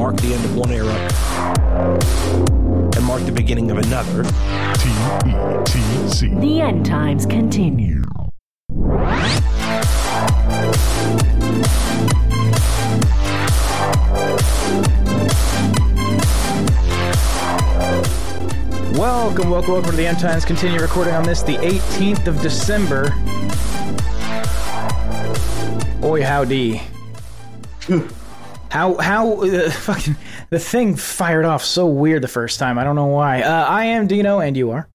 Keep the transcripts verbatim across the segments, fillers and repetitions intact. mark the end of one era and mark the beginning of another. T E T C. The End Times Continue. Welcome, welcome, welcome to the End Times Continue, recording on this, the eighteenth of December. Oi, howdy. how, how, uh, fucking, the thing fired off so weird the first time. I don't know why. Uh, I am Dino, and you are?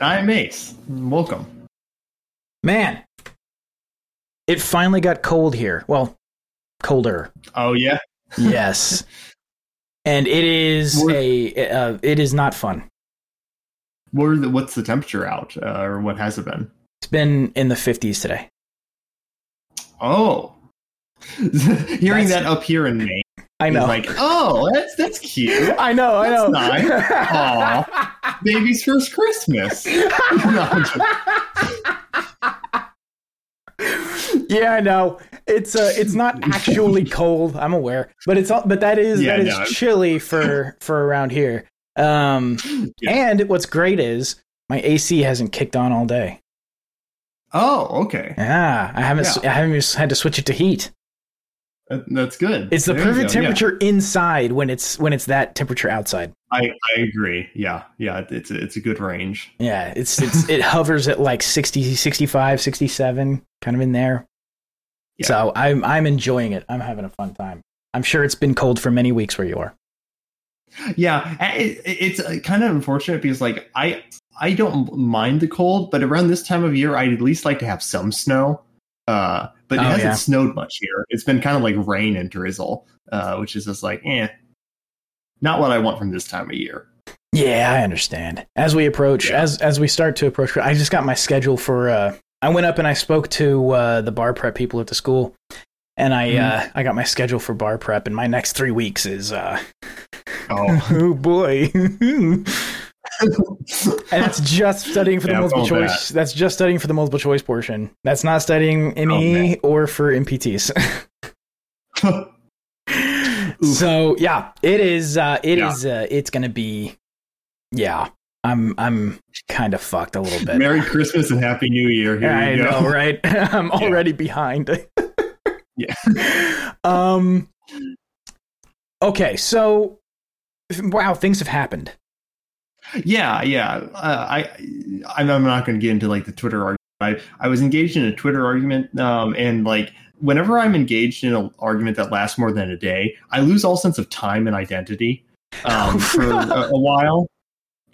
I'm Ace. Welcome. Man, it finally got cold here. Well, colder. Oh, yeah? Yes. And it is a, uh, it is not fun. What are the, what's the temperature out, uh, or what has it been? It's been in the fifties today. Oh, hearing that's, that up here in Maine, I know. Like, oh, that's that's cute. I know, that's I know. Nice. Aw, baby's first Christmas. Yeah, I know. It's uh, it's not actually cold. I'm aware, but it's all, but that is yeah, that no. is chilly for for around here. Um, yeah. And what's great is my A C hasn't kicked on all day. Oh, okay. Yeah, I haven't. Yeah. I haven't had to switch it to heat. That's good. It's the there perfect temperature yeah. inside when it's when it's that temperature outside. I, I agree. Yeah, yeah. It's it's a good range. Yeah, it's it's it hovers at like sixty, sixty-five, sixty-seven, kind of in there. Yeah. So I'm I'm enjoying it. I'm having a fun time. I'm sure it's been cold for many weeks where you are. Yeah, it, it's kind of unfortunate because like I. I don't mind the cold, but around this time of year, I'd at least like to have some snow. Uh, but it oh, hasn't yeah. snowed much here. It's been kind of like rain and drizzle, uh, which is just like, eh, not what I want from this time of year. Yeah, I understand. As we approach, yeah. as as we start to approach, I just got my schedule for. Uh, I went up and I spoke to uh, the bar prep people at the school, and I mm. uh, I got my schedule for bar prep, and my next three weeks is. Uh, oh. oh boy. And that's just studying for the yeah, multiple choice. That. That's just studying for the multiple choice portion. That's not studying M E oh, or for M P Ts. So yeah, it is. Uh, it yeah. is. Uh, it's gonna be. Yeah, I'm. I'm kind of fucked a little bit. Merry Christmas and Happy New Year. Here I you know, go. Right? I'm already yeah. behind. yeah. Um. Okay, so wow, things have happened. Yeah, yeah. Uh, I, I'm not going to get into like the Twitter argument. I, I was engaged in a Twitter argument, um, and like whenever I'm engaged in an argument that lasts more than a day, I lose all sense of time and identity um, for a, a while.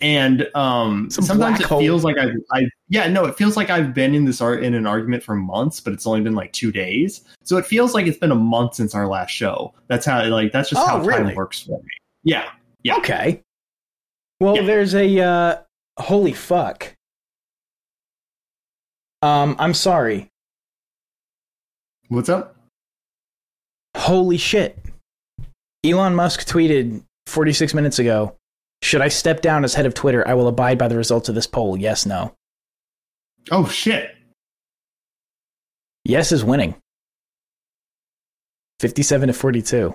And um, sometimes it hole. feels like I, I, yeah, no, it feels like I've been in this ar- in an argument for months, but it's only been like two days, so it feels like it's been a month since our last show. That's how, like, that's just oh, how really? time works for me. Yeah, yeah. Okay. Well, yeah. there's a, uh, holy fuck. Um, I'm sorry. What's up? Holy shit. Elon Musk tweeted forty-six minutes ago, should I step down as head of Twitter? I will abide by the results of this poll. Yes, no. Oh, shit. Yes is winning. fifty-seven to forty-two.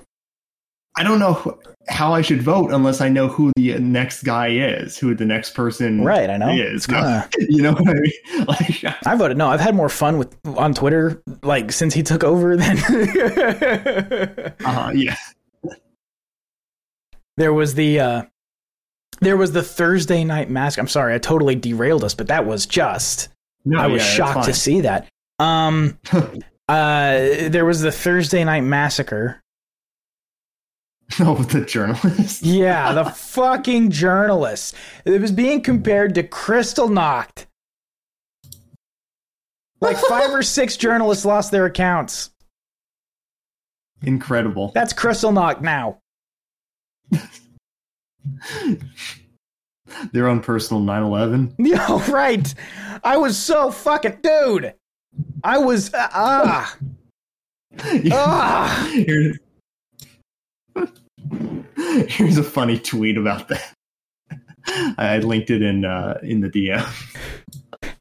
I don't know how I should vote unless I know who the next guy is, who the next person right, I know. is. Kinda... You know what I mean? Like, I voted no. I've had more fun with on Twitter like since he took over than uh-huh, yeah. There was the uh, there was the Thursday night mask. I'm sorry, I totally derailed us, but that was just no, I was yeah, shocked to see that. Um, uh, there was the Thursday night massacre. No, oh, the journalist. Yeah, the fucking journalist. It was being compared to Kristallnacht. Like five or six journalists lost their accounts. Incredible. That's Kristallnacht now. Their own personal nine eleven. No, right. I was so fucking... Dude! I was... Ah! Uh, ah! Uh, uh. Here's a funny tweet about that. I linked it in uh, in the D M.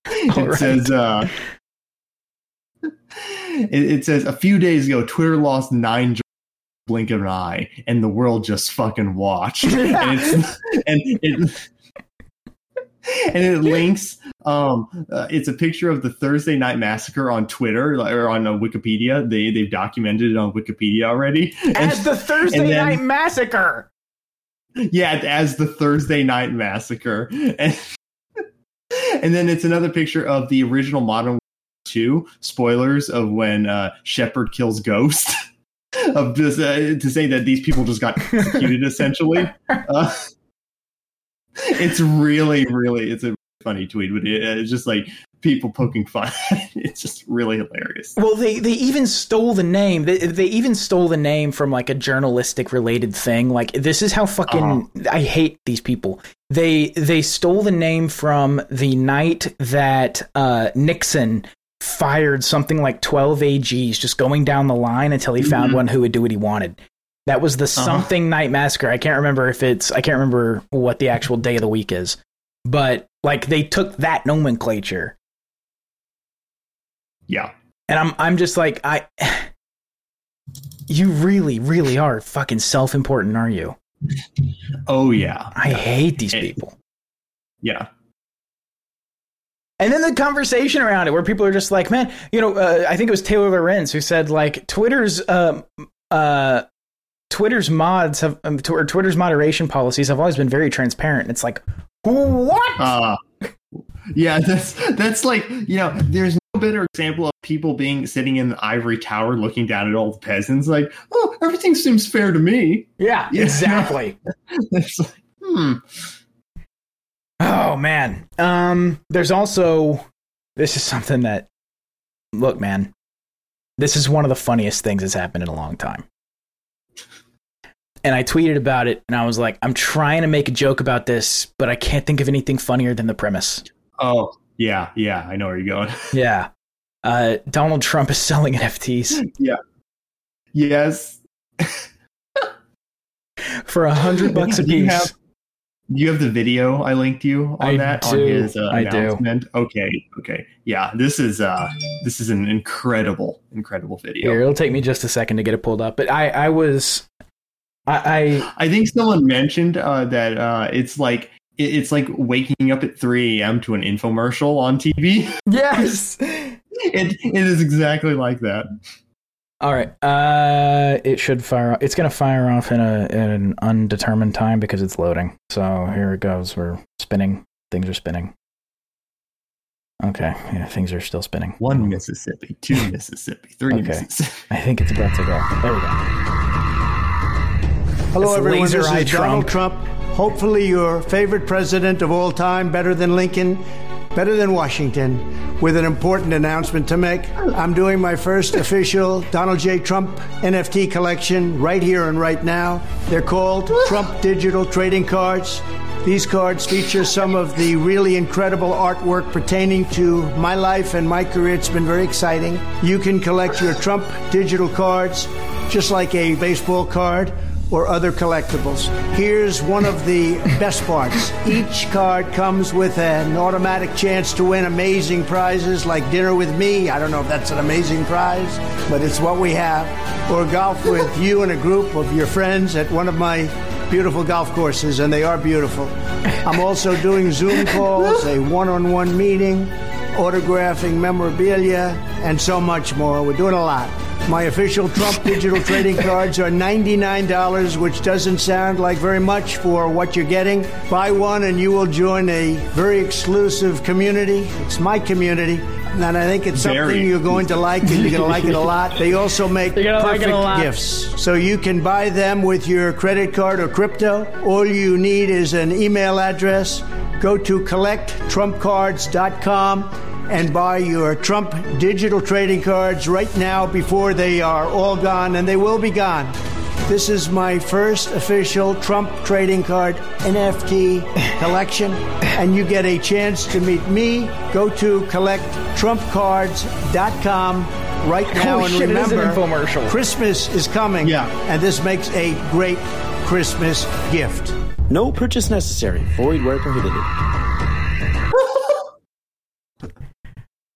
It right. says, uh, it, it says, a few days ago, Twitter lost nine journalists blink of an eye, and the world just fucking watched. and, it's, and it and it links. Um, uh, it's a picture of the Thursday Night Massacre on Twitter or on uh, Wikipedia. They they've documented it on Wikipedia already as and, the Thursday then, Night Massacre. Yeah, as the Thursday Night Massacre, and, and then it's another picture of the original Modern Warfare two spoilers of when uh, Shepard kills Ghost. Of this, uh, to say that these people just got executed, essentially. Uh, it's really, really, it's a funny tweet, but it, it's just like people poking fun. It's just really hilarious. Well, they, they even stole the name. They, they even stole the name from like a journalistic related thing. Like, this is how fucking uh-huh. I hate these people. They they stole the name from the night that uh, Nixon fired something like twelve A Gs just going down the line until he found mm-hmm. one who would do what he wanted. That was the uh-huh. something night massacre. I can't remember if it's, I can't remember what the actual day of the week is, but like they took that nomenclature. Yeah. And I'm, I'm just like, I, you really, really are fucking self-important, are you? Oh yeah. I yeah. hate these it, people. Yeah. And then the conversation around it where people are just like, man, you know, uh, I think it was Taylor Lorenz who said like Twitter's um, uh, Twitter's mods have um, t- or Twitter's moderation policies have always been very transparent. And it's like, what? Uh, yeah, that's that's like, you know, there's no better example of people being sitting in the ivory tower looking down at all the peasants like, oh, everything seems fair to me. Yeah, yeah. Exactly. It's like, hmm. Oh, man. Um, there's also, this is something that, look, man, this is one of the funniest things that's happened in a long time. And I tweeted about it, and I was like, I'm trying to make a joke about this, but I can't think of anything funnier than the premise. Oh, yeah, yeah. I know where you're going. Yeah. Uh, Donald Trump is selling N F Ts. Yeah. Yes. For a hundred bucks a piece. Have- You have the video I linked you on I that do. on his uh, announcement. I do. Okay, okay, yeah. This is uh, this is an incredible, incredible video. Here, it'll take me just a second to get it pulled up, but I, I was, I, I, I think someone mentioned uh, that uh, it's like it, it's like waking up at three a.m. to an infomercial on T V. Yes, it it is exactly like that. All right. Uh, it should fire off. It's going to fire off in a in an undetermined time because it's loading. So here it goes. We're spinning. Things are spinning. Okay. Yeah, things are still spinning. One Mississippi, two Mississippi, three okay. Mississippi. I think it's about to go. There we go. Hello, it's everyone. This is Donald Trump. Hopefully your favorite president of all time, better than Lincoln, better than Washington, with an important announcement to make. I'm doing my first official Donald J. Trump N F T collection right here and right now. They're called Trump Digital Trading Cards. These cards feature some of the really incredible artwork pertaining to my life and my career. It's been very exciting. You can collect your Trump digital cards just like a baseball card or other collectibles. Here's one of the best parts. Each card comes with an automatic chance to win amazing prizes like dinner with me. I don't know if that's an amazing prize, but it's what we have. Or golf with you and a group of your friends at one of my beautiful golf courses, and they are beautiful. I'm also doing Zoom calls, a one-on-one meeting, autographing memorabilia, and so much more. We're doing a lot. My official Trump digital trading cards are ninety-nine dollars, which doesn't sound like very much for what you're getting. Buy one and you will join a very exclusive community. It's my community. And I think it's something very. You're going to like, and you're going to like it a lot. They also make perfect like gifts. So you can buy them with your credit card or crypto. All you need is an email address. Go to collect trump cards dot com and buy your Trump digital trading cards right now before they are all gone, and they will be gone. This is my first official Trump trading card N F T collection, and you get a chance to meet me. Go to collect trump cards dot com right now. Oh, and shit, remember, it is an infomercial. Christmas is coming, yeah. and this makes a great Christmas gift. No purchase necessary. Void where prohibited.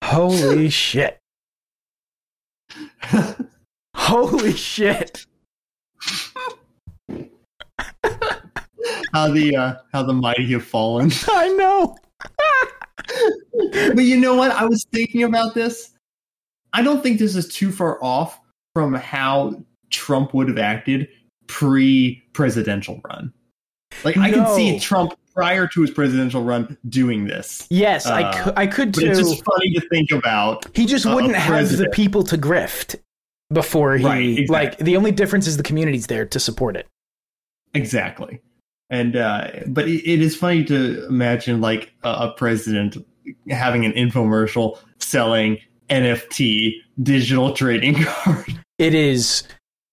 Holy shit. Holy shit. how the uh, how the mighty have fallen. I know. But you know what? I was thinking about this. I don't think this is too far off from how Trump would have acted pre-presidential run. Like, no. I can see Trump prior to his presidential run doing this. Yes, uh, I, cu- I could too. It's just funny to think about. He just wouldn't uh, have the people to grift before he... Right, exactly. Like, the only difference is the community's there to support it. Exactly. And uh, but it, it is funny to imagine, like, a, a president having an infomercial selling N F T digital trading card. It is...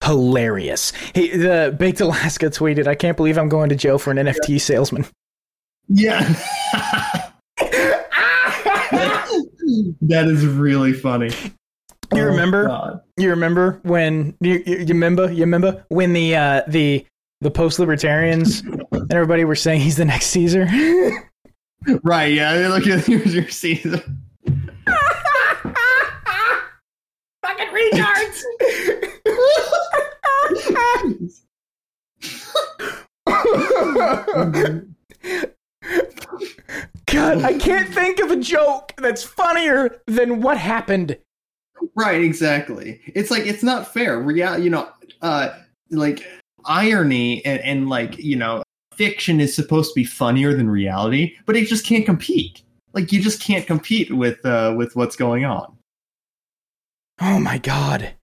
hilarious. He, the Baked Alaska tweeted, "I can't believe I'm going to jail for an N F T yeah. salesman." Yeah. That is really funny. You remember? Oh, you remember when you, you, you remember? You remember when the uh, the the post libertarians and everybody were saying he's the next Caesar? Right? Yeah. Look, here's your Caesar. Fucking retards. God, I can't think of a joke that's funnier than what happened. Right, exactly. It's like, it's not fair. Real, you know, uh, like irony and, and like, you know, fiction is supposed to be funnier than reality, but it just can't compete. Like, you just can't compete with uh, with what's going on. Oh my God.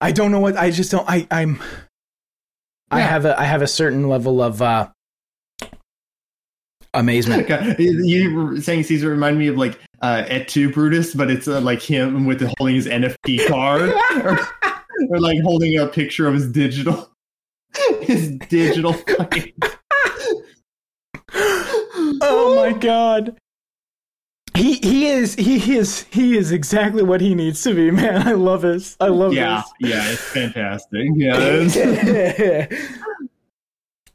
I don't know what I just don't I I'm yeah. I have a I have a certain level of uh, amazement. Okay. You saying Caesar reminded me of like uh, Et tu Brutus, but it's uh, like him with the, holding his N F T card or, or like holding a picture of his digital his digital fucking. Oh my God. He he is he is he is exactly what he needs to be, man. I love this. I love yeah, this. Yeah, yeah, it's fantastic. Yeah.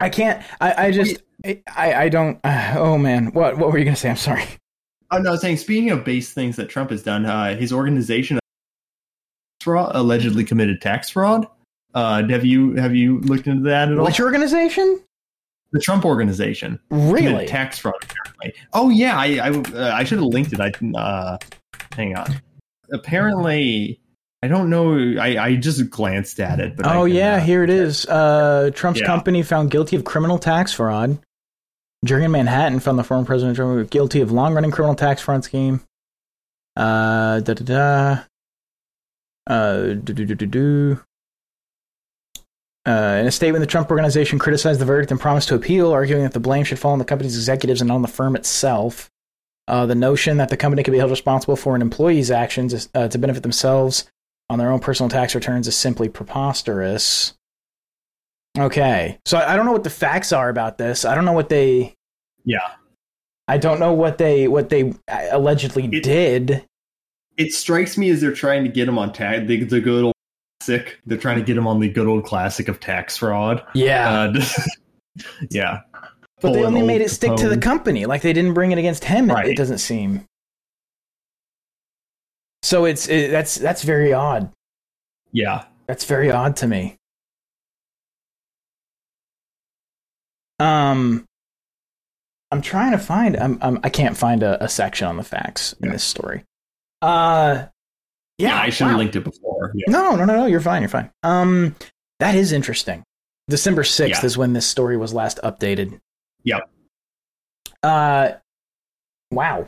I can't. I, I just. I I don't. Uh, oh man, what what were you gonna say? I'm sorry. Oh no, I was saying. Speaking of base things that Trump has done, uh, his organization allegedly committed tax fraud. Uh, have you have you looked into that at all? Which organization? The Trump organization. Really? Tax fraud, apparently. Oh, yeah. I I, uh, I should have linked it. I uh, hang on. Apparently, I don't know. I, I just glanced at it. But oh, can, yeah. Uh, here it is. Uh, Trump's yeah. company found guilty of criminal tax fraud. Jury in Manhattan found the former president Trump guilty of long-running criminal tax fraud scheme. Uh, da-da-da. Uh, do-do-do-do-do. Uh, in a statement, the Trump organization criticized the verdict and promised to appeal, arguing that the blame should fall on the company's executives and on the firm itself. Uh, the notion that the company could be held responsible for an employee's actions uh, to benefit themselves on their own personal tax returns is simply preposterous. Okay. So I don't know what the facts are about this. I don't know what they... Yeah. I don't know what they what they allegedly it, did. It strikes me as they're trying to get them on tag, the, the good old Sick. They're trying to get him on the good old classic of tax fraud. Yeah. Uh, yeah. But Pulling they only made it stick Capone. To the company. Like, they didn't bring it against him. Right. It doesn't seem. So it's, it, that's, that's very odd. Yeah. That's very odd to me. Um, I'm trying to find, I'm, I'm I can't find a, a section on the facts in yeah. this story. Uh, Yeah, yeah, I should have wow. linked it before. Yeah. No, no, no, no. You're fine. You're fine. Um, that is interesting. December sixth yeah. is when this story was last updated. Yep. Uh, wow.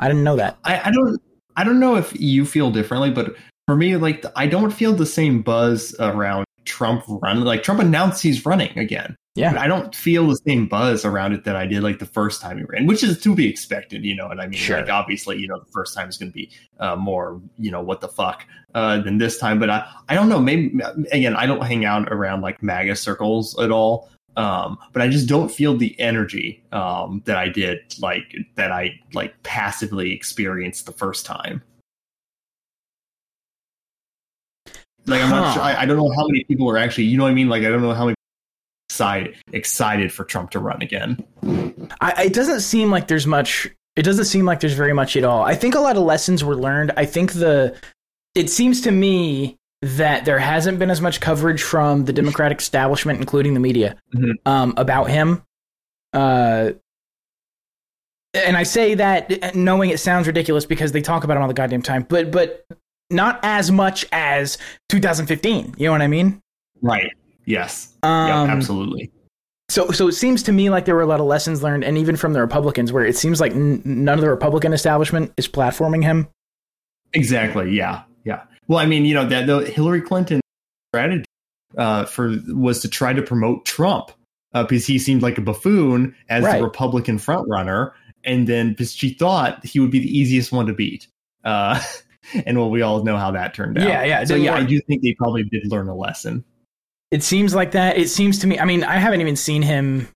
I didn't know that. I, I don't. I don't know if you feel differently, but for me, like, I don't feel the same buzz around Trump run. Like, Trump announced he's running again. Yeah. But I don't feel the same buzz around it that I did like the first time he ran, which is to be expected. You know what I mean? Sure. Like, obviously, you know, the first time is going to be uh, more, you know, what the fuck uh, than this time. But I, I don't know. Maybe, again, I don't hang out around like MAGA circles at all. Um, but I just don't feel the energy um, that I did, like that I like passively experienced the first time. Like, I'm huh. not sure. I, I don't know how many people are actually, you know what I mean? Like, I don't know how many. Excited, excited for Trump to run again. I, it doesn't seem like there's much. It doesn't seem like there's very much at all. I think a lot of lessons were learned. I think the. It seems to me that there hasn't been as much coverage from the Democratic establishment, including the media, mm-hmm. um, about him Uh, and I say that knowing it sounds ridiculous because they talk about it all the goddamn time, but but not as much as two thousand fifteen. You know what I mean? Right. Yes. Um, yeah, absolutely. So so it seems to me like there were a lot of lessons learned, and even from the Republicans, where it seems like n- none of the Republican establishment is platforming him. Exactly. Yeah. Yeah. Well, I mean, you know, that the Hillary Clinton strategy uh, for was to try to promote Trump uh, because he seemed like a buffoon as right. the Republican frontrunner. And then because she thought he would be the easiest one to beat. Uh, and well, we all know how that turned out. Yeah. Yeah. So yeah, I do think they probably did learn a lesson. It seems like that. It seems to me. I mean, I haven't even seen him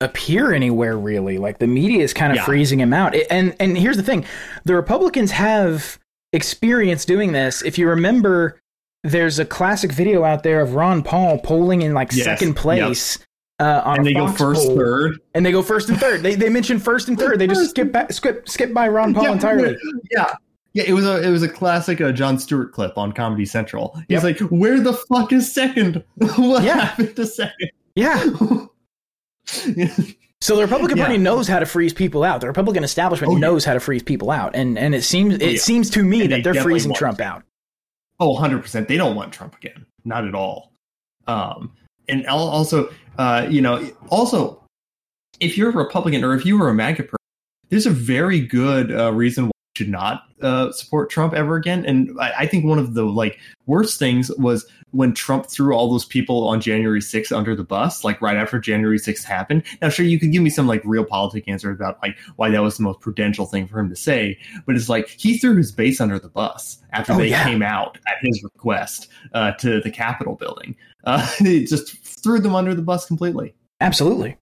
appear anywhere, really. Like the media is kind of yeah. freezing him out. And and here's the thing. The Republicans have experience doing this. If you remember, there's a classic video out there of Ron Paul polling in like yes. second place. Yep. Uh, on and they Fox go first, poll, third. And they go first and third. They they mention first and third. They just skip back, skip, skip by Ron Paul yeah, entirely. Yeah. Yeah, it was a it was a classic uh, Jon Stewart clip on Comedy Central. He's yep. like, "Where the fuck is second? What yeah. happened to second?" Yeah. So the Republican yeah. Party knows how to freeze people out. The Republican establishment oh, knows yeah. how to freeze people out, and and it seems it yeah. seems to me and that they they're freezing Trump to. out. Oh, one hundred percent. They don't want Trump again. Not at all. Um, and also, uh, you know, also, if you're a Republican or if you were a MAGA person, there's a very good uh, reason why should not uh, support Trump ever again. And I, I think one of the like worst things was when Trump threw all those people on January sixth under the bus, like right after January sixth happened. Now, sure, you could give me some like real politic answer about like why that was the most prudential thing for him to say. But it's like he threw his base under the bus after oh, they yeah. came out at his request uh, to the Capitol building. Uh, they just threw them under the bus completely. Absolutely.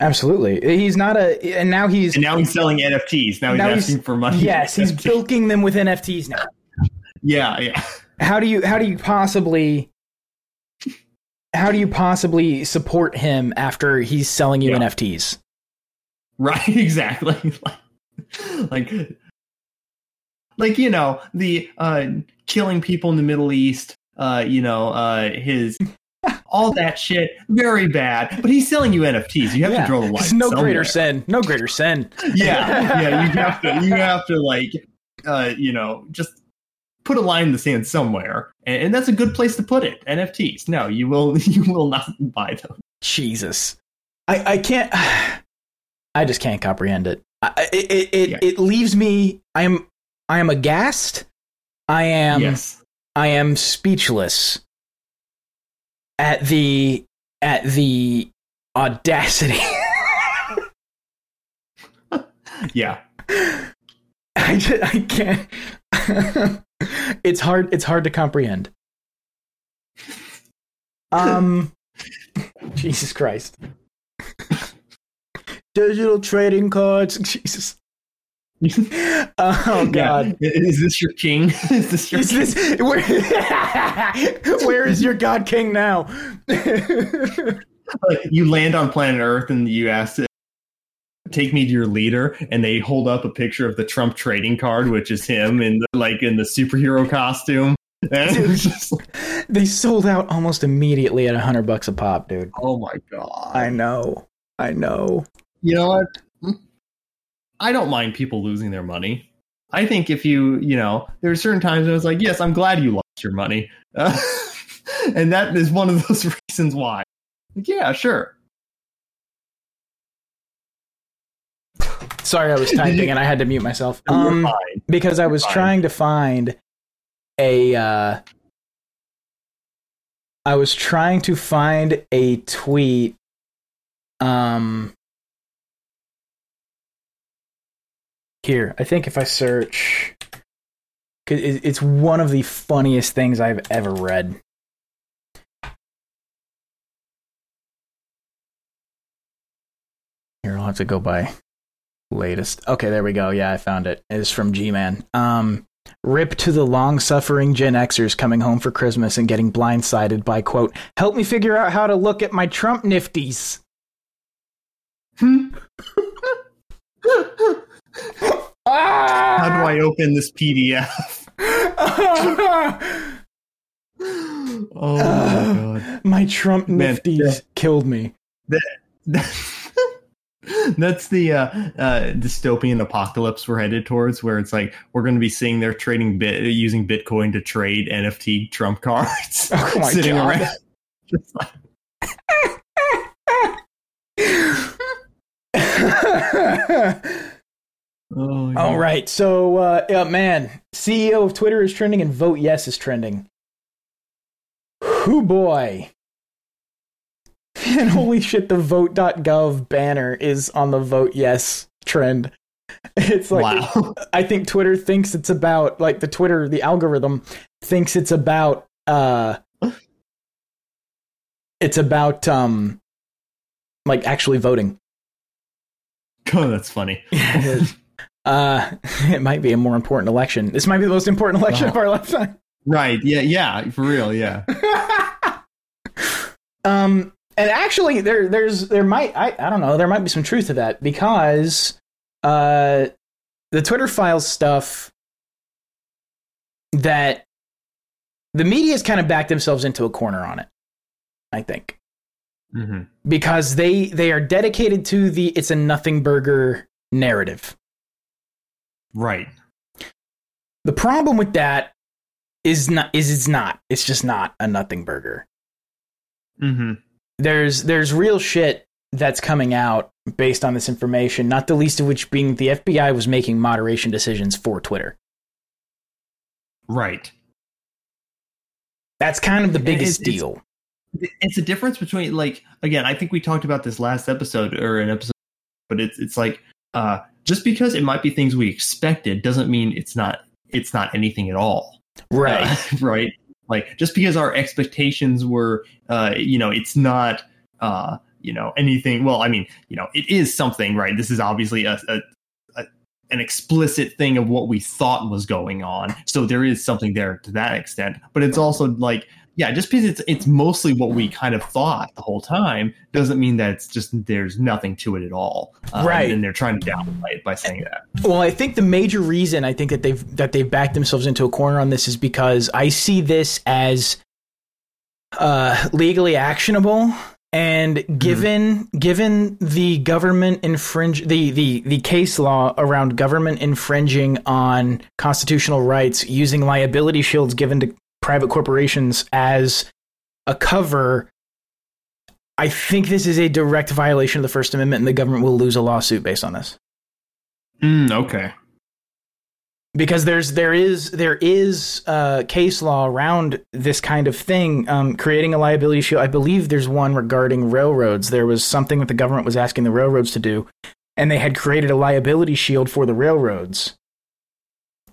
Absolutely. He's not a, and now he's, and now he's selling N F Ts. Now he's now asking he's, for money. Yes. He's N F Ts. Bilking them with N F Ts now. Yeah. Yeah. How do you, how do you possibly, how do you possibly support him after he's selling you yeah. N F Ts? Right. Exactly. like, like, you know, the, uh, killing people in the Middle East, uh, you know, uh, his, all that shit, very bad. But he's selling you N F Ts. You have yeah. to draw the line. It's no somewhere. greater sin. No greater sin. Yeah, yeah. You have to. You have to like, uh, you know, just put a line in the sand somewhere, and, and that's a good place to put it. N F Ts. No, you will. You will not buy them. Jesus, I, I can't. I just can't comprehend it. I, it it it, yeah. it leaves me. I am. I am aghast. I am. Yes. I am speechless. At the at the audacity. yeah. I just, I can't. it's hard it's hard to comprehend. Um Jesus Christ. Digital trading cards. Jesus. Oh God! Yeah. Is this your king? Is this your is king? This, where, where is your God King now? You land on planet Earth and you ask, "Take me to your leader," and they hold up a picture of the Trump trading card, which is him in the, like in the superhero costume. Dude, they sold out almost immediately at a hundred bucks a pop, dude. Oh my God! I know, I know. You know what? I don't mind people losing their money. I think if you, you know, there are certain times when I was like, yes, I'm glad you lost your money. Uh, and that is one of those reasons why. Like, yeah, sure. Sorry, I was typing and I had to mute myself. Um, because I was trying to find a, uh, I was trying to find a tweet. Um, Here, I think if I search, it's one of the funniest things I've ever read. Here, I'll have to go by latest. Okay, there we go. Yeah, I found it. It's from G-Man. Um, rip to the long-suffering Gen Xers coming home for Christmas and getting blindsided by, quote, help me figure out how to look at my Trump nifties. Hmm. How do I open this P D F? oh uh, my God! My Trump nifties Man, that, killed me. That, that, That's the uh, uh, dystopian apocalypse we're headed towards, where it's like we're going to be seeing they're trading bit using Bitcoin to trade N F T Trump cards. Oh my sitting God. Around. Just like, oh, yeah. All right, so uh, uh, man, C E O of Twitter is trending and vote yes is trending. Whoo boy. And holy shit, the vote dot gov banner is on the vote yes trend. It's like, wow. I think Twitter thinks it's about, like, the Twitter, the algorithm thinks it's about, uh, it's about, um, like, actually voting. Oh, that's funny. uh, it might be a more important election. This might be the most important election oh. of our lifetime. Right. Yeah. Yeah. For real. Yeah. um, And actually, there, there's, there might, I, I don't know, there might be some truth to that, because uh, the Twitter Files stuff that the media's kind of backed themselves into a corner on it, I think, mm-hmm. because they they are dedicated to the it's a nothing burger narrative. Right. The problem with that is not is it's not it's just not a nothing burger. Mm-hmm. There's there's real shit that's coming out based on this information, not the least of which being the F B I was making moderation decisions for Twitter. Right. That's kind of the biggest it's, deal. It's, it's a difference between, like, again, I think we talked about this last episode or an episode, but it's it's like uh, just because it might be things we expected doesn't mean it's not it's not anything at all. Right. Uh, right. Like, just because our expectations were, uh, you know, it's not, uh, you know, anything. Well, I mean, you know, it is something, right? This is obviously a, a, a an explicit thing of what we thought was going on. So there is something there to that extent. But it's also like, yeah, just because it's it's mostly what we kind of thought the whole time doesn't mean that it's just there's nothing to it at all. Um, right. And they're trying to downplay it by saying that. Well, I think the major reason I think that they've that they've backed themselves into a corner on this is because I see this as uh, legally actionable. And given mm-hmm. given the government infringe the, the, the case law around government infringing on constitutional rights using liability shields given to private corporations as a cover, I think this is a direct violation of the First Amendment, and the government will lose a lawsuit based on this. Mm, okay. Because there's there is there is uh, case law around this kind of thing, um, creating a liability shield. I believe there's one regarding railroads. There was something that the government was asking the railroads to do, and they had created a liability shield for the railroads.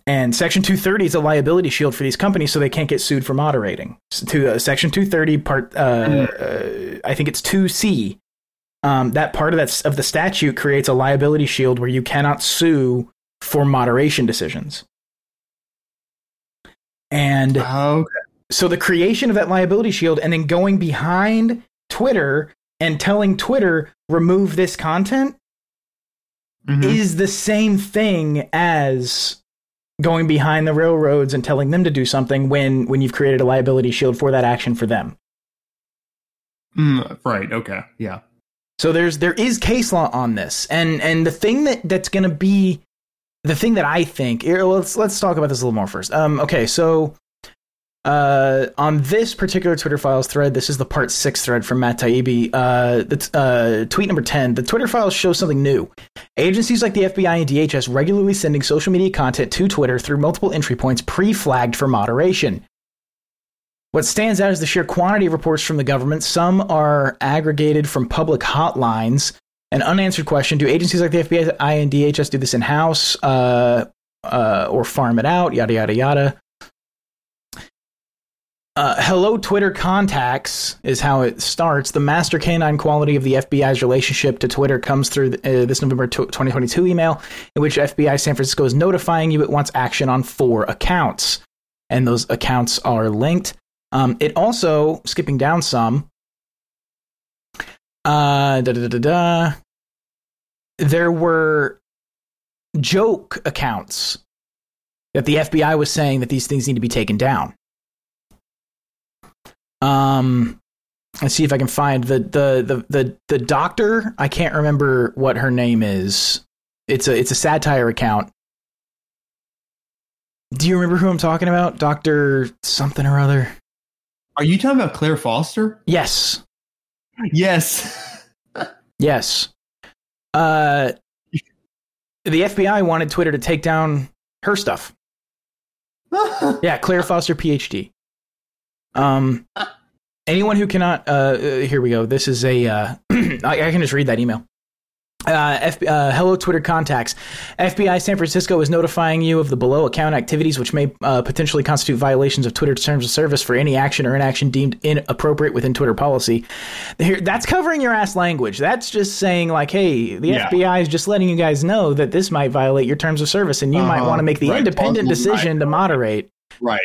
And Section two thirty is a liability shield for these companies, so they can't get sued for moderating. So to uh, Section two thirty part, uh, uh, I think it's two C. Um, that part of that of the statute creates a liability shield where you cannot sue for moderation decisions. And okay. so the creation of that liability shield, and then going behind Twitter and telling Twitter remove this content, mm-hmm. is the same thing as going behind the railroads and telling them to do something when, when you've created a liability shield for that action for them. Mm, right. Okay. Yeah. So there's, there is case law on this. And, and the thing that that's going to be the thing that I think, let's, let's talk about this a little more first. Um, okay. So, uh, on this particular Twitter Files thread, this is the part six thread from Matt Taibbi. Uh, that's, uh, tweet number ten. The Twitter Files show something new. Agencies like the F B I and D H S regularly sending social media content to Twitter through multiple entry points pre-flagged for moderation. What stands out is the sheer quantity of reports from the government. Some are aggregated from public hotlines. An unanswered question: do agencies like the F B I and D H S do this in-house, uh, uh, or farm it out? Yada yada yada. Uh, hello, Twitter contacts is how it starts. The master canine quality of the F B I's relationship to Twitter comes through the, uh, this November twenty twenty-two email in which F B I San Francisco is notifying you it wants action on four accounts, and those accounts are linked. Um, it also, skipping down some, uh, da da da da, there were joke accounts that the F B I was saying that these things need to be taken down. Um, Let's see if I can find the, the, the, the, the doctor. I can't remember what her name is. It's a, it's a satire account. Do you remember who I'm talking about? Doctor something or other. Are you talking about Claire Foster? Yes. Yes. Yes. Uh, the F B I wanted Twitter to take down her stuff. Yeah. Claire Foster, PhD. Um, Anyone who cannot, uh, here we go. This is a, uh, I, I can just read that email. Uh, F, uh, hello, Twitter contacts. F B I San Francisco is notifying you of the below account activities, which may uh, potentially constitute violations of Twitter's terms of service for any action or inaction deemed inappropriate within Twitter policy. Here, that's covering your ass language. That's just saying like, hey, the yeah. F B I is just letting you guys know that this might violate your terms of service, and you uh-huh. might want to make the right. independent Possible decision right. to moderate. Right.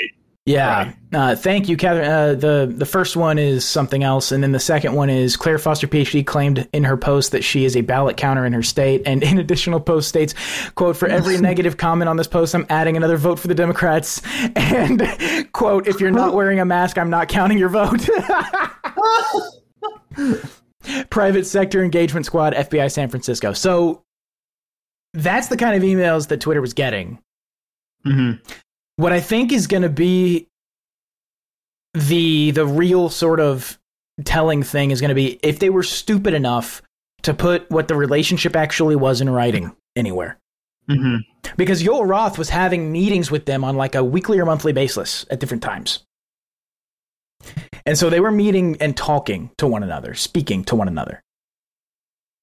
Yeah. Right. Uh, thank you, Catherine. Uh, the, the first one is something else. And then the second one is Claire Foster, PhD, claimed in her post that she is a ballot counter in her state. And in additional post states, quote, for every negative comment on this post, I'm adding another vote for the Democrats. And, quote, if you're not wearing a mask, I'm not counting your vote. Private sector engagement squad, F B I San Francisco. So that's the kind of emails that Twitter was getting. Mm-hmm. What I think is going to be the the real sort of telling thing is going to be if they were stupid enough to put what the relationship actually was in writing anywhere. Mm-hmm. Because Yoel Roth was having meetings with them on like a weekly or monthly basis at different times. And so they were meeting and talking to one another, speaking to one another.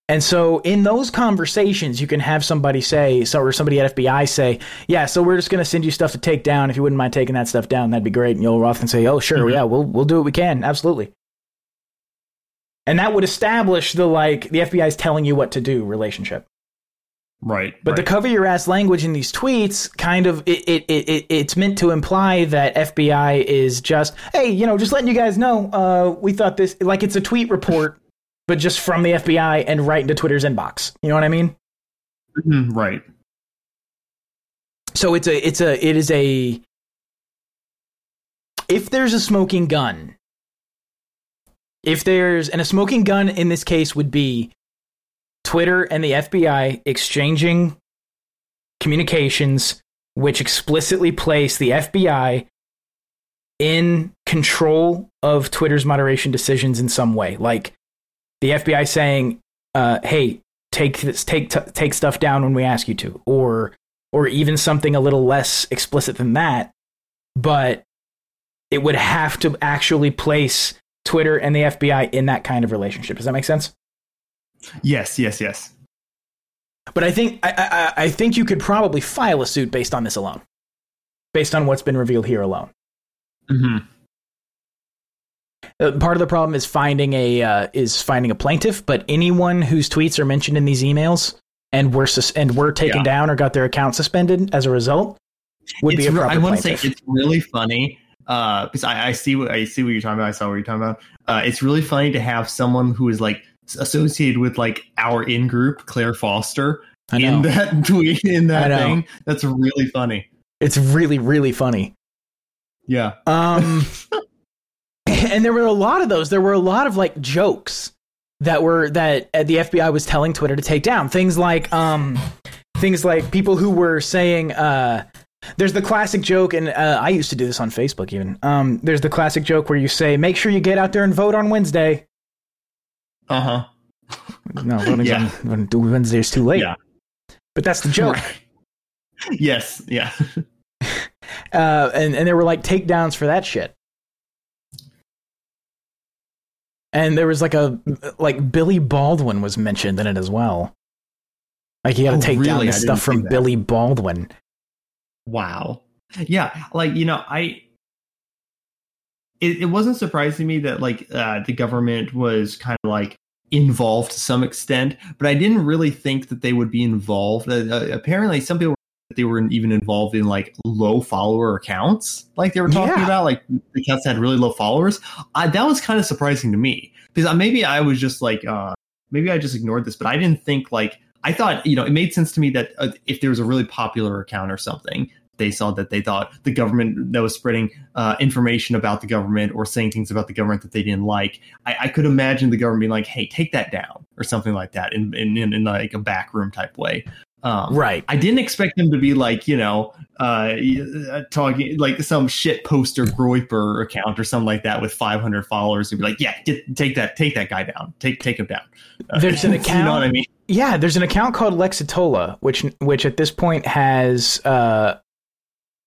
And so in those conversations, you can have somebody say, so or somebody at F B I say, yeah, so we're just going to send you stuff to take down. If you wouldn't mind taking that stuff down, that'd be great. And Yoel Roth can say, oh, sure, mm-hmm. yeah, we'll we'll do what we can. Absolutely. And that would establish the, like, the F B I is telling you what to do relationship. Right. But right. the cover your ass language in these tweets kind of it, it it it it's meant to imply that F B I is just, hey, you know, just letting you guys know uh, we thought this like it's a tweet report. But just from the F B I and right into Twitter's inbox. You know what I mean? Mm, right. So it's a, it's a, it is a, if there's a smoking gun, if there's, and a smoking gun in this case would be Twitter and the F B I exchanging communications, which explicitly place the F B I in control of Twitter's moderation decisions in some way. Like, the F B I saying, uh, "Hey, take this, take t- take stuff down when we ask you to," or or even something a little less explicit than that, but it would have to actually place Twitter and the F B I in that kind of relationship. Does that make sense? Yes, yes, yes. But I think I, I, I think you could probably file a suit based on this alone, based on what's been revealed here alone. Mm-hmm. Part of the problem is finding a uh, is finding a plaintiff, but anyone whose tweets are mentioned in these emails and were sus- and were taken yeah. down or got their account suspended as a result would it's be a proper re- I want to say it's really funny uh, because I, I see what I see what you're talking about. I saw what you're talking about. Uh, it's really funny to have someone who is like associated with like our in group, Claire Foster, in that tweet in that thing. That's really funny. It's really really funny. Yeah. Um. And there were a lot of those. There were a lot of like jokes that were that the F B I was telling Twitter to take down. Things like um, things like people who were saying uh, there's the classic joke. And uh, I used to do this on Facebook even. Um, there's the classic joke where you say, make sure you get out there and vote on Wednesday. Uh huh. No, voting's yeah. on, on Wednesday is too late. Yeah. But that's the joke. Yes. Yeah. uh, and, and there were like takedowns for that shit. And there was like a like Billy Baldwin was mentioned in it as well. Like you got to oh, take really? down this stuff from Billy Baldwin. Wow. Yeah. Like, you know, I. It, it wasn't surprising to me that like uh, the government was kind of like involved to some extent, but I didn't really think that they would be involved. Uh, uh, apparently, some people. They weren't even involved in like low follower accounts like they were talking yeah. about, like the accounts that had really low followers. I, that was kind of surprising to me because maybe I was just like uh, maybe I just ignored this, but I didn't think like I thought, you know, it made sense to me that uh, if there was a really popular account or something they saw that they thought the government that was spreading uh, information about the government or saying things about the government that they didn't like. I, I could imagine the government being like, hey, take that down or something like that in, in, in, in like a backroom type way. Um, right. I didn't expect them to be like, you know, uh, talking like some shit poster Groyper account or something like that with five hundred followers and be like, yeah, get, take that, take that guy down. Take, take him down. Uh, there's an account. You know what I mean? Yeah. There's an account called Lexitola, which, which at this point has, uh,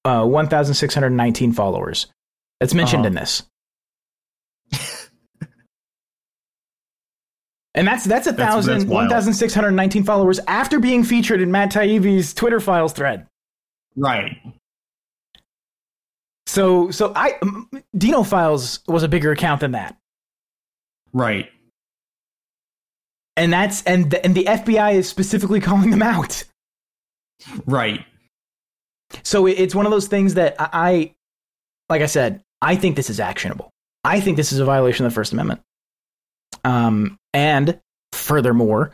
Uh, one thousand six hundred nineteen followers. That's mentioned uh-huh. in this. And that's that's a thousand one thousand six hundred nineteen followers after being featured in Matt Taibbi's Twitter Files thread. Right. So so I um, Dean-O Files was a bigger account than that. Right. And that's and the, and the F B I is specifically calling them out. Right. So it's one of those things that I, like I said, I think this is actionable. I think this is a violation of the First Amendment. Um, and furthermore,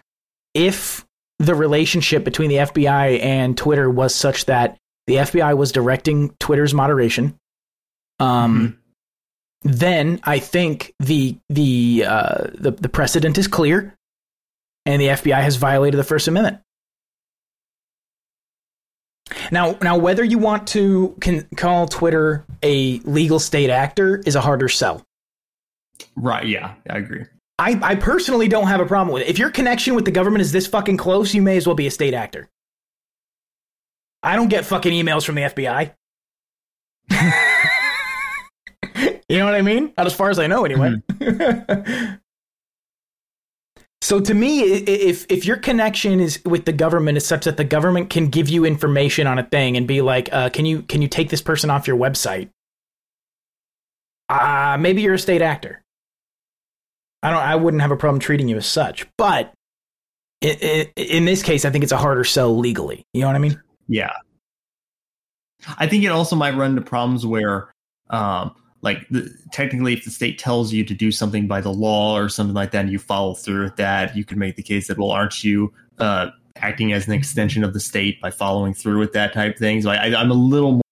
if the relationship between the F B I and Twitter was such that the F B I was directing Twitter's moderation, um, mm-hmm. then I think the the, uh, the the precedent is clear, and the F B I has violated the First Amendment. Now, now, whether you want to can call Twitter a legal state actor is a harder sell. Right. Yeah, I agree. I, I personally don't have a problem with it. If your connection with the government is this fucking close, you may as well be a state actor. I don't get fucking emails from the F B I. You know what I mean? Not as far as I know, anyway. Mm-hmm. So to me, if if your connection is with the government is such that the government can give you information on a thing and be like, uh, can you can you take this person off your website? Uh, maybe you're a state actor. I don't I wouldn't have a problem treating you as such. But it, it, in this case, I think it's a harder sell legally. You know what I mean? Yeah. I think it also might run into problems where um Like, the, technically, if the state tells you to do something by the law or something like that, and you follow through with that, you could make the case that, well, aren't you uh, acting as an extension of the state by following through with that type of thing? So I, I'm a little more...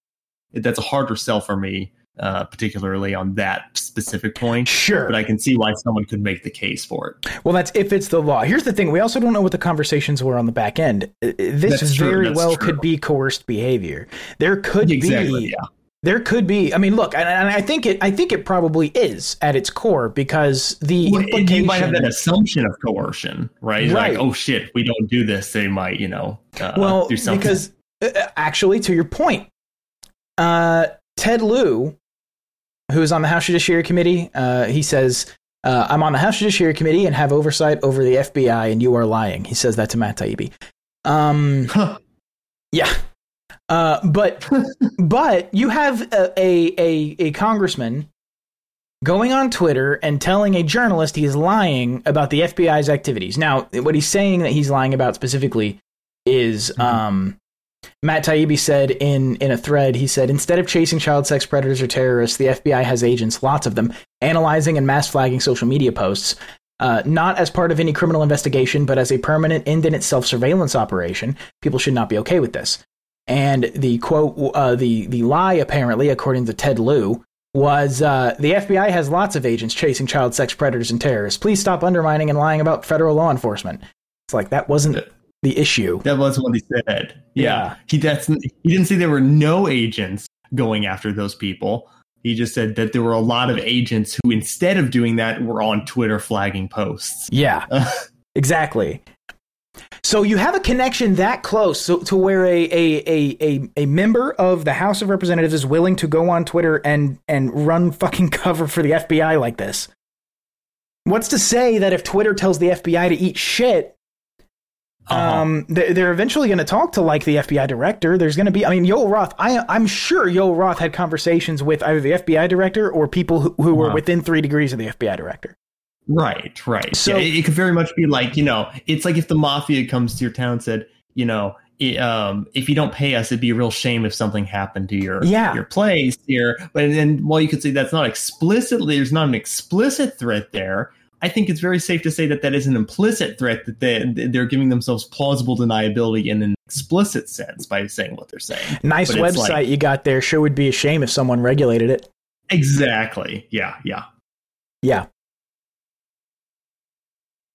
That's a harder sell for me, uh, particularly on that specific point. Sure. But I can see why someone could make the case for it. Well, that's if it's the law. Here's the thing. We also don't know what the conversations were on the back end. This that's very true, well true. could be coerced behavior. There could exactly, be... Yeah. There could be. I mean, look, and, and I think it. I think it probably is at its core because the well, implication. You might have that assumption of coercion, right? right? Like, oh shit, we don't do this, they might, you know, uh, well, do something. Because uh, actually, to your point, uh, Ted Lieu, who is on the House Judiciary Committee, uh, he says, uh, "I'm on the House Judiciary Committee and have oversight over the F B I, and you are lying." He says that to Matt Taibbi. Um, huh. Yeah. Uh, but but you have a, a, a, a congressman going on Twitter and telling a journalist he is lying about the F B I's activities. Now, what he's saying that he's lying about specifically is mm-hmm. um, Matt Taibbi said in, in a thread, he said, instead of chasing child sex predators or terrorists, the F B I has agents, lots of them, analyzing and mass flagging social media posts. Uh, not as part of any criminal investigation, but as a permanent independent self-surveillance operation. People should not be okay with this. And the quote, uh, the the lie, apparently, according to Ted Lieu, was uh, the F B I has lots of agents chasing child sex predators and terrorists. Please stop undermining and lying about federal law enforcement. It's like that wasn't the issue. That wasn't what he said. Yeah, yeah. he that's he didn't say there were no agents going after those people. He just said that there were a lot of agents who, instead of doing that, were on Twitter flagging posts. Yeah, exactly. So you have a connection that close so, to where a, a a a member of the House of Representatives is willing to go on Twitter and and run fucking cover for the F B I like this. What's to say that if Twitter tells the F B I to eat shit, uh-huh. um, they're eventually going to talk to like the F B I director. There's going to be, I mean, Yoel Roth. I I'm sure Yoel Roth had conversations with either the F B I director or people who, who were uh-huh. within three degrees of the F B I director. Right, right. So yeah, it, it could very much be like, you know, it's like if the mafia comes to your town and said, you know, it, um, if you don't pay us, it'd be a real shame if something happened to your yeah. your place here. But then, well, you could say that's not explicitly, there's not an explicit threat there. I think it's very safe to say that that is an implicit threat, that they, they're giving themselves plausible deniability in an explicit sense by saying what they're saying. Nice but website like, you got there. Sure would be a shame if someone regulated it. Exactly. Yeah, yeah. Yeah.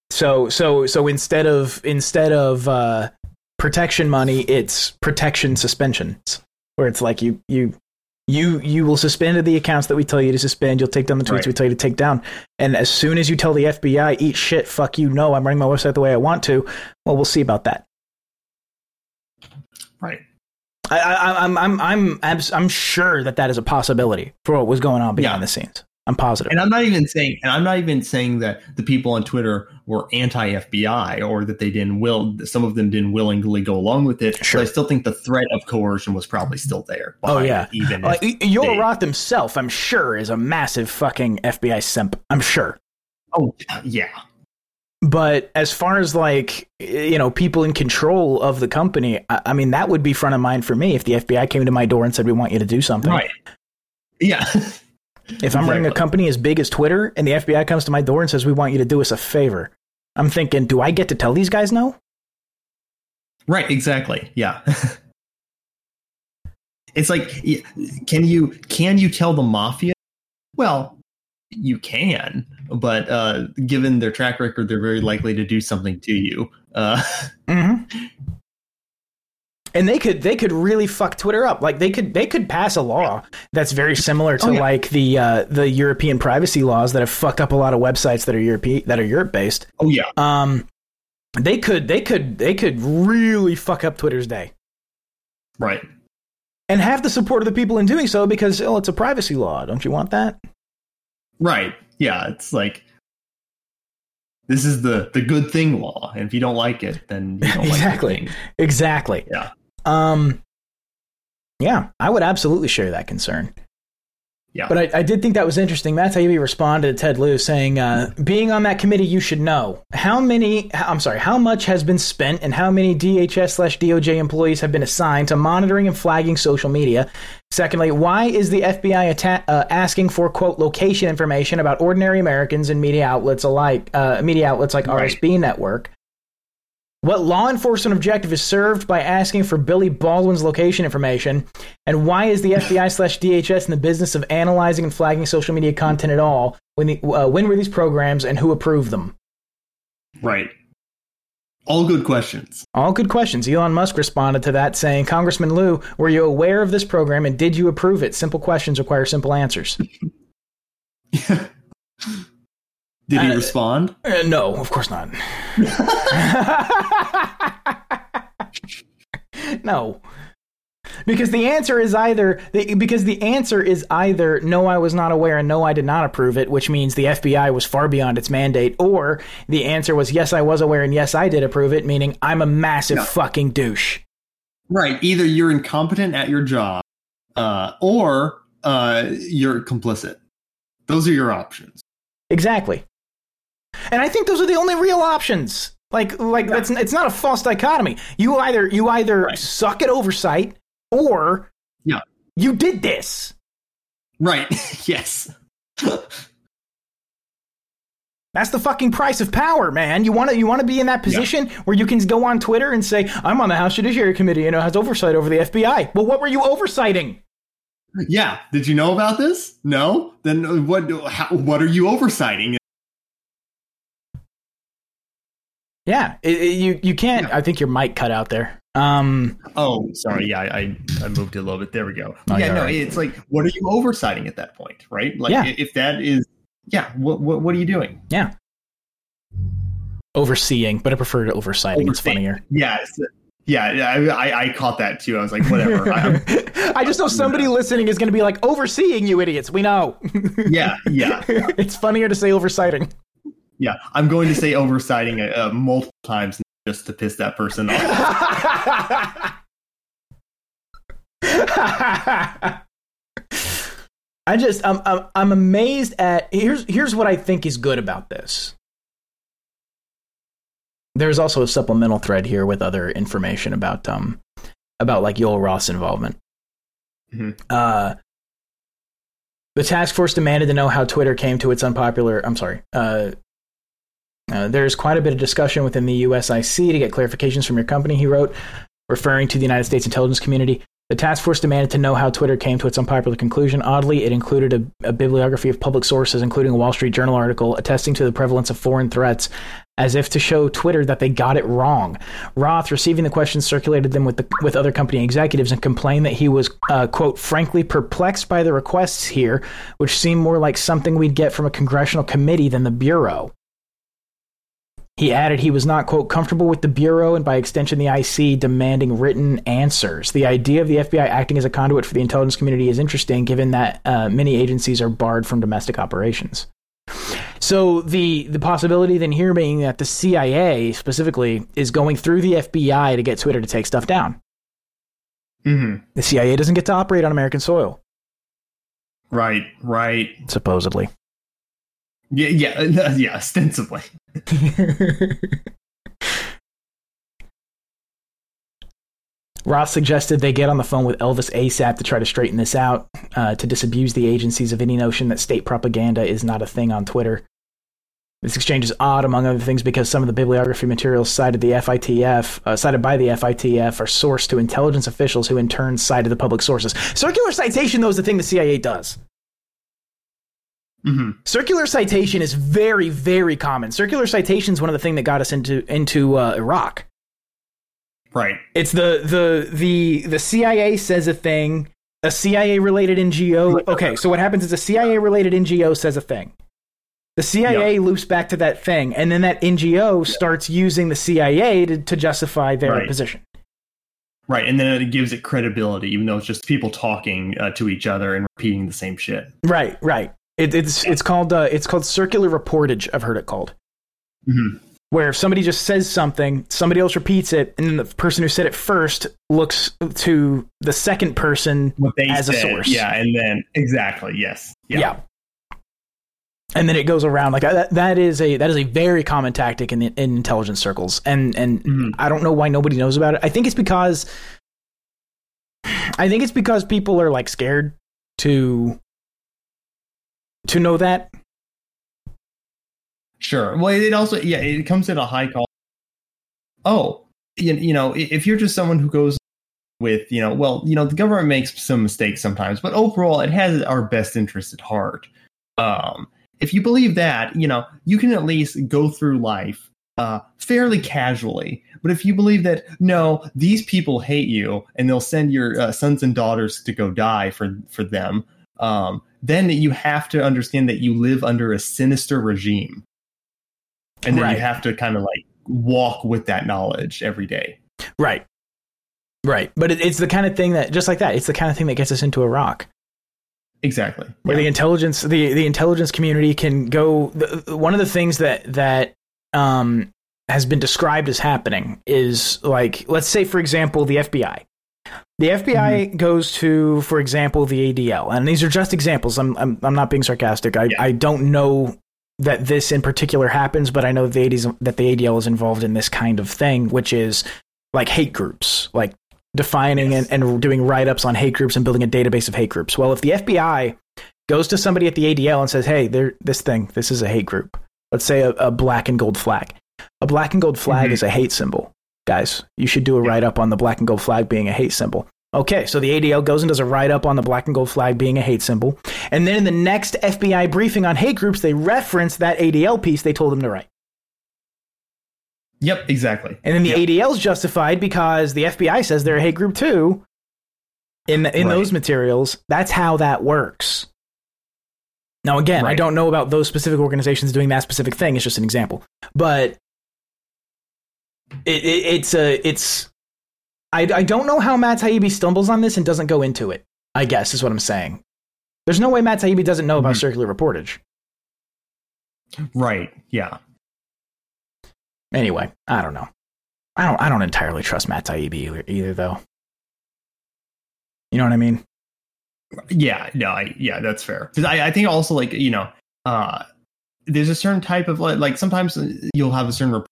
So so so instead of instead of uh, protection money, it's protection suspensions, where it's like you you you you will suspend the accounts that we tell you to suspend. You'll take down the tweets right. we tell you to take down. And as soon as you tell the F B I, eat shit, fuck you, no, I'm running my website the way I want to. Well, we'll see about that. Right. I, I, I'm I'm I'm abs- I'm sure that that is a possibility for what was going on behind yeah. the scenes. I'm positive. And I'm not even saying and I'm not even saying that the people on Twitter were anti-F B I or that they didn't will some of them didn't willingly go along with it. Sure. But I still think the threat of coercion was probably still there. Oh yeah. Even like, Yoel Roth himself, I'm sure, is a massive fucking F B I simp. I'm sure. Oh yeah. But as far as like, you know, people in control of the company, I, I mean, that would be front of mind for me if the F B I came to my door and said, we want you to do something. Right. Yeah. If I'm exactly. running a company as big as Twitter and the F B I comes to my door and says, we want you to do us a favor, I'm thinking, do I get to tell these guys no? Right. Exactly. Yeah. It's like, can you can you tell the mafia? Well, you can. But uh, given their track record, they're very likely to do something to you. Uh, mm-hmm. And they could they could really fuck Twitter up. Like they could they could pass a law that's very similar to oh, yeah. like the uh, the European privacy laws that have fucked up a lot of websites that are Europe that are Europe based. Oh yeah. Um, they could they could they could really fuck up Twitter's day. Right. And have the support of the people in doing so because oh, it's a privacy law. Don't you want that? Right. Yeah. It's like. This is the the good thing law. And if you don't like it, then you don't exactly. like it. Exactly. Exactly. Yeah. Um, yeah, I would absolutely share that concern. Yeah. But I, I did think that was interesting. Matt Taibbi responded to Ted Lieu saying, uh, being on that committee, you should know how many, I'm sorry, how much has been spent and how many D H S slash D O J employees have been assigned to monitoring and flagging social media. Secondly, why is the F B I atta- uh, asking for, quote, location information about ordinary Americans and media outlets alike, uh, media outlets like right. R S B Network? What law enforcement objective is served by asking for Billy Baldwin's location information? And why is the F B I slash D H S in the business of analyzing and flagging social media content at all? When, the, uh, when were these programs and who approved them? Right. All good questions. All good questions. Elon Musk responded to that saying, Congressman Lieu, were you aware of this program and did you approve it? Simple questions require simple answers. Yeah. Did he uh, respond? Uh, no, of course not. No, because the answer is either the, because the answer is either no, I was not aware and no, I did not approve it, which means the F B I was far beyond its mandate. Or the answer was yes, I was aware and yes, I did approve it, meaning I'm a massive no. fucking douche. Right. Either you're incompetent at your job uh, or uh, you're complicit. Those are your options. Exactly. And I think those are the only real options. Like, like yeah. that's it's not a false dichotomy. You either you either right. suck at oversight, or yeah. you did this. Right. Yes. That's the fucking price of power, man. You want to you want to be in that position yeah. where you can go on Twitter and say, "I'm on the House Judiciary Committee and it has oversight over the F B I." Well, what were you oversighting? Yeah. Did you know about this? No. Then what? How, what are you oversighting? Yeah, it, it, you you can't. Yeah. I think your mic cut out there. Um, oh, sorry. Yeah, I I moved it a little bit. There we go. Oh, yeah, no, right. It's like, what are you oversighting at that point, right? Like, yeah. if that is, yeah, what, what what are you doing? Yeah, overseeing, but I prefer to oversighting. Overseeing. It's funnier. Yeah, it's, yeah, I I caught that too. I was like, whatever. I, I just know somebody yeah. listening is going to be like, overseeing, you idiots. We know. yeah, yeah, yeah. It's funnier to say oversighting. Yeah, I'm going to say oversighting uh, multiple times just to piss that person off. I just, I'm, I'm, I'm amazed at, here's, here's what I think is good about this. There's also a supplemental thread here with other information about, um, about like Yoel Roth's involvement. Mm-hmm. Uh, the task force demanded to know how Twitter came to its unpopular, I'm sorry, uh, Uh, there's quite a bit of discussion within the U S I C to get clarifications from your company, he wrote, referring to the United States intelligence community. The task force demanded to know how Twitter came to its unpopular conclusion. Oddly, it included a, a bibliography of public sources, including a Wall Street Journal article attesting to the prevalence of foreign threats, as if to show Twitter that they got it wrong. Roth, receiving the questions, circulated them with the, with other company executives and complained that he was, uh, quote, frankly perplexed by the requests here, which seemed more like something we'd get from a congressional committee than the Bureau. He added he was not, quote, comfortable with the Bureau and by extension the I C demanding written answers. The idea of the F B I acting as a conduit for the intelligence community is interesting given that uh, many agencies are barred from domestic operations. So the, the possibility then here being that the C I A specifically is going through the F B I to get Twitter to take stuff down. Mm-hmm. The C I A doesn't get to operate on American soil. Right, right. Supposedly. Yeah, yeah, yeah, ostensibly. Roth suggested they get on the phone with Elvis ASAP to try to straighten this out, uh, to disabuse the agencies of any notion that state propaganda is not a thing on Twitter. This exchange is odd, among other things, because some of the bibliography materials cited the F I T F, uh, cited by the F I T F, are sourced to intelligence officials who in turn cited the public sources. Circular citation, though, is the thing the C I A does. Mm-hmm. Circular citation is very, very common. Circular citation is one of the things that got us into into uh, Iraq. Right. It's the the the the C I A says a thing, a C I A related N G O. Okay, so what happens is a C I A related N G O says a thing. The C I A yep. loops back to that thing, and then that N G O yep. starts using the C I A to, to justify their right. position. Right, and then it gives it credibility, even though it's just people talking uh, to each other and repeating the same shit. Right. Right. It, it's it's called uh, it's called circular reportage. I've heard it called, mm-hmm. where if somebody just says something, somebody else repeats it, and then the person who said it first looks to the second person as said, a source. Yeah, and then exactly yes, yeah. yeah, and then it goes around like that. That is a that is a very common tactic in the, in intelligence circles, and and mm-hmm. I don't know why nobody knows about it. I think it's because I think it's because people are like scared to. To know that, sure. Well, it also yeah, it comes at a high cost. Oh, you, you know, if you're just someone who goes with you know, well, you know, the government makes some mistakes sometimes, but overall, it has our best interest at heart. Um, if you believe that, you know, you can at least go through life uh, fairly casually. But if you believe that no, these people hate you and they'll send your uh, sons and daughters to go die for for them. Um, then you have to understand that you live under a sinister regime. And then right. you have to kind of like walk with that knowledge every day. Right. Right. But it, it's the kind of thing that just like that, it's the kind of thing that gets us into Iraq. Exactly. Where yeah. the intelligence, the, the intelligence community can go. The, one of the things that, that, um, has been described as happening is like, let's say, for example, the F B I. The F B I mm-hmm. goes to, for example, the A D L, and these are just examples. I'm I'm, I'm not being sarcastic. I, yeah. I don't know that this in particular happens, but I know the A D L, that the A D L is involved in this kind of thing, which is like hate groups, like defining yes. and, and doing write-ups on hate groups and building a database of hate groups. Well, if the F B I goes to somebody at the A D L and says, hey, there, this thing, this is a hate group. Let's say a, a black and gold flag. A black and gold flag mm-hmm. is a hate symbol. Guys, you should do a write-up on the black and gold flag being a hate symbol. Okay, so the A D L goes and does a write-up on the black and gold flag being a hate symbol. And then in the next F B I briefing on hate groups, they reference that A D L piece they told them to write. Yep, exactly. And then the yep. A D L's justified because the F B I says they're a hate group too. In, in right. those materials, that's how that works. Now, again, right. I don't know about those specific organizations doing that specific thing. It's just an example. But... It, it, it's a it's I, I don't know how Matt Taibbi stumbles on this and doesn't go into it, I guess is what I'm saying. There's no way Matt Taibbi doesn't know about mm-hmm. circular reportage. Right. Yeah. Anyway, I don't know. I don't I don't entirely trust Matt Taibbi either, either though. You know what I mean? Yeah. No. I, yeah. That's fair. Because I, I think also like, you know, uh, there's a certain type of like, like sometimes you'll have a certain report.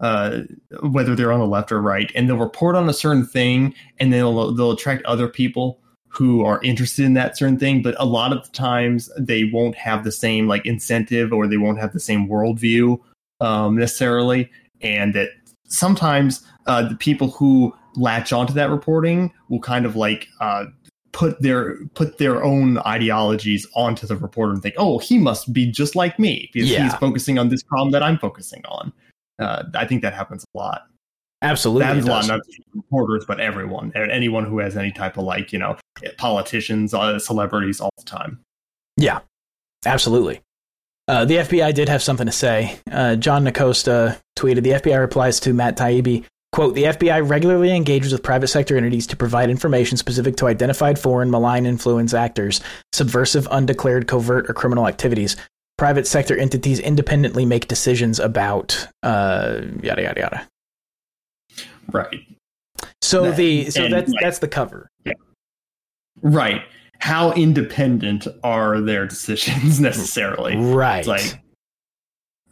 Uh, whether they're on the left or right, and they'll report on a certain thing, and they'll they'll attract other people who are interested in that certain thing. But a lot of the times, they won't have the same like incentive, or they won't have the same worldview um, necessarily, and that sometimes uh, the people who latch onto that reporting will kind of like uh, put their put their own ideologies onto the reporter and think, oh, he must be just like me because yeah. he's focusing on this problem that I'm focusing on. Uh, I think that happens a lot. Absolutely. That is a lot, not just reporters, but everyone, anyone who has any type of like, you know, politicians, uh, celebrities all the time. Yeah, absolutely. Uh, the F B I did have something to say. Uh, John Nacosta tweeted, the F B I replies to Matt Taibbi, quote, the F B I regularly engages with private sector entities to provide information specific to identified foreign malign influence actors, subversive, undeclared, covert, or criminal activities. Private sector entities independently make decisions about uh, yada, yada, yada. Right. So that, the so that's like, that's the cover. Yeah. Right. How independent are their decisions necessarily? Right. It's like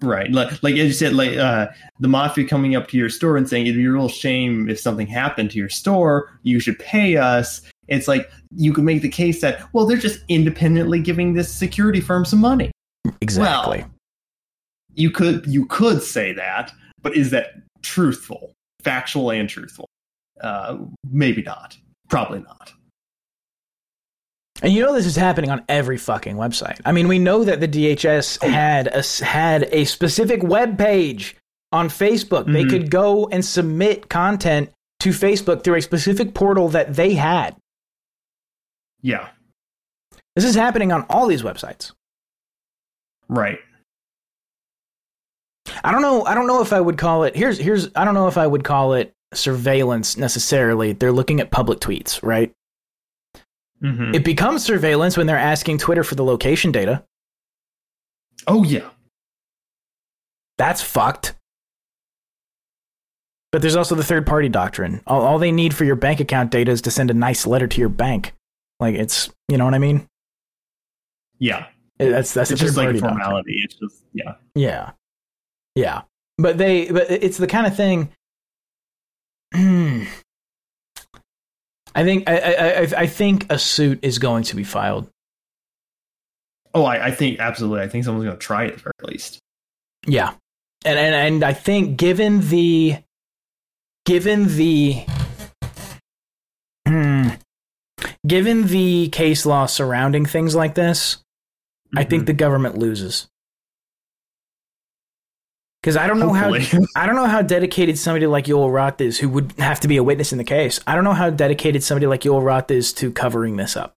right. Like like as you said, like uh, the mafia coming up to your store and saying it'd be a real shame if something happened to your store. You should pay us. It's like you could make the case that well, they're just independently giving this security firm some money. Exactly. Well, you could you could say that, but is that truthful? Factual and truthful? Uh, maybe not. Probably not. And you know this is happening on every fucking website. I mean, we know that the D H S had a, had a specific web page on Facebook. Mm-hmm. They could go and submit content to Facebook through a specific portal that they had. Yeah. This is happening on all these websites. Right. I don't know. I don't know if I would call it here's here's I don't know if I would call it surveillance necessarily. They're looking at public tweets, right? Mm-hmm. It becomes surveillance when they're asking Twitter for the location data. Oh, yeah. That's fucked. But there's also the third party doctrine. All, all they need for your bank account data is to send a nice letter to your bank. Like it's you know what I mean? Yeah, that's that's it's just like a formality. Doctrine. It's just yeah. Yeah. Yeah, but they but it's the kind of thing. I think I, I I think a suit is going to be filed. Oh, I, I think absolutely. I think someone's going to try it at the very least. Yeah, and and and I think given the given the given the case law surrounding things like this, mm-hmm. I think the government loses. Because I don't know Hopefully. how I don't know how dedicated somebody like Yoel Roth is, who would have to be a witness in the case. I don't know how dedicated somebody like Yoel Roth is to covering this up.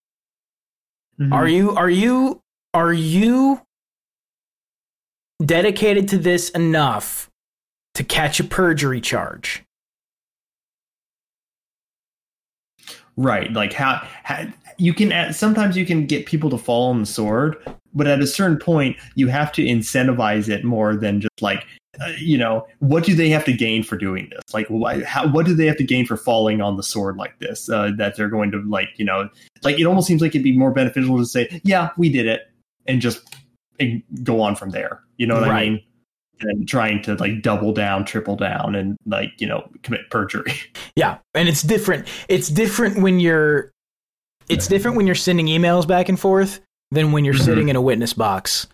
Mm-hmm. Are you are you are you dedicated to this enough to catch a perjury charge? Right, like how, how you can sometimes you can get people to fall on the sword. But at a certain point, you have to incentivize it more than just like, uh, you know, what do they have to gain for doing this? Like, why, how, what do they have to gain for falling on the sword like this? Uh, that they're going to like, you know, like it almost seems like it'd be more beneficial to say, yeah, we did it and just go on from there. You know what right. I mean? And trying to like double down, triple down and like, you know, commit perjury. Yeah. And it's different. It's different when you're it's different when you're sending emails back and forth. Than when you're mm-hmm. sitting in a witness box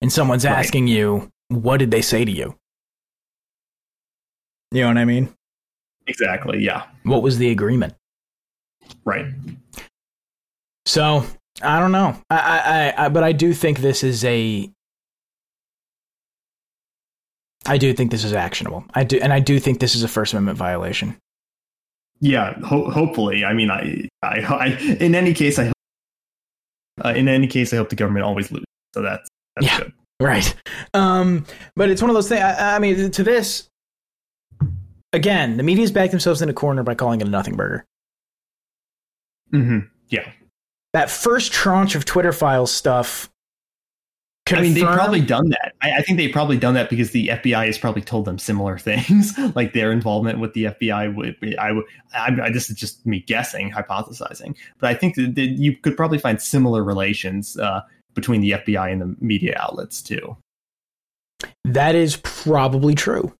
and someone's right. asking you, what did they say to you? You know what I mean? Exactly, yeah. What was the agreement? Right. So, I don't know. I, I, I, but I do think this is a... I do think this is actionable. I do, and I do think this is a First Amendment violation. Yeah, ho- hopefully. I mean, I, I, I, in any case, I hope Uh, in any case, I hope the government always loses. So that's, that's yeah, good. Right. Um, but it's one of those things. I, I mean, to this, again, the media's backed themselves in a corner by calling it a nothing burger. Mm-hmm. Yeah. That first tranche of Twitter Files stuff. Confirmed. I mean, they've probably done that. I, I think they've probably done that because the F B I has probably told them similar things, like their involvement with the F B I. Would be, I, I, I this is just me guessing, hypothesizing, but I think that, that you could probably find similar relations uh, between the F B I and the media outlets too. That is probably true.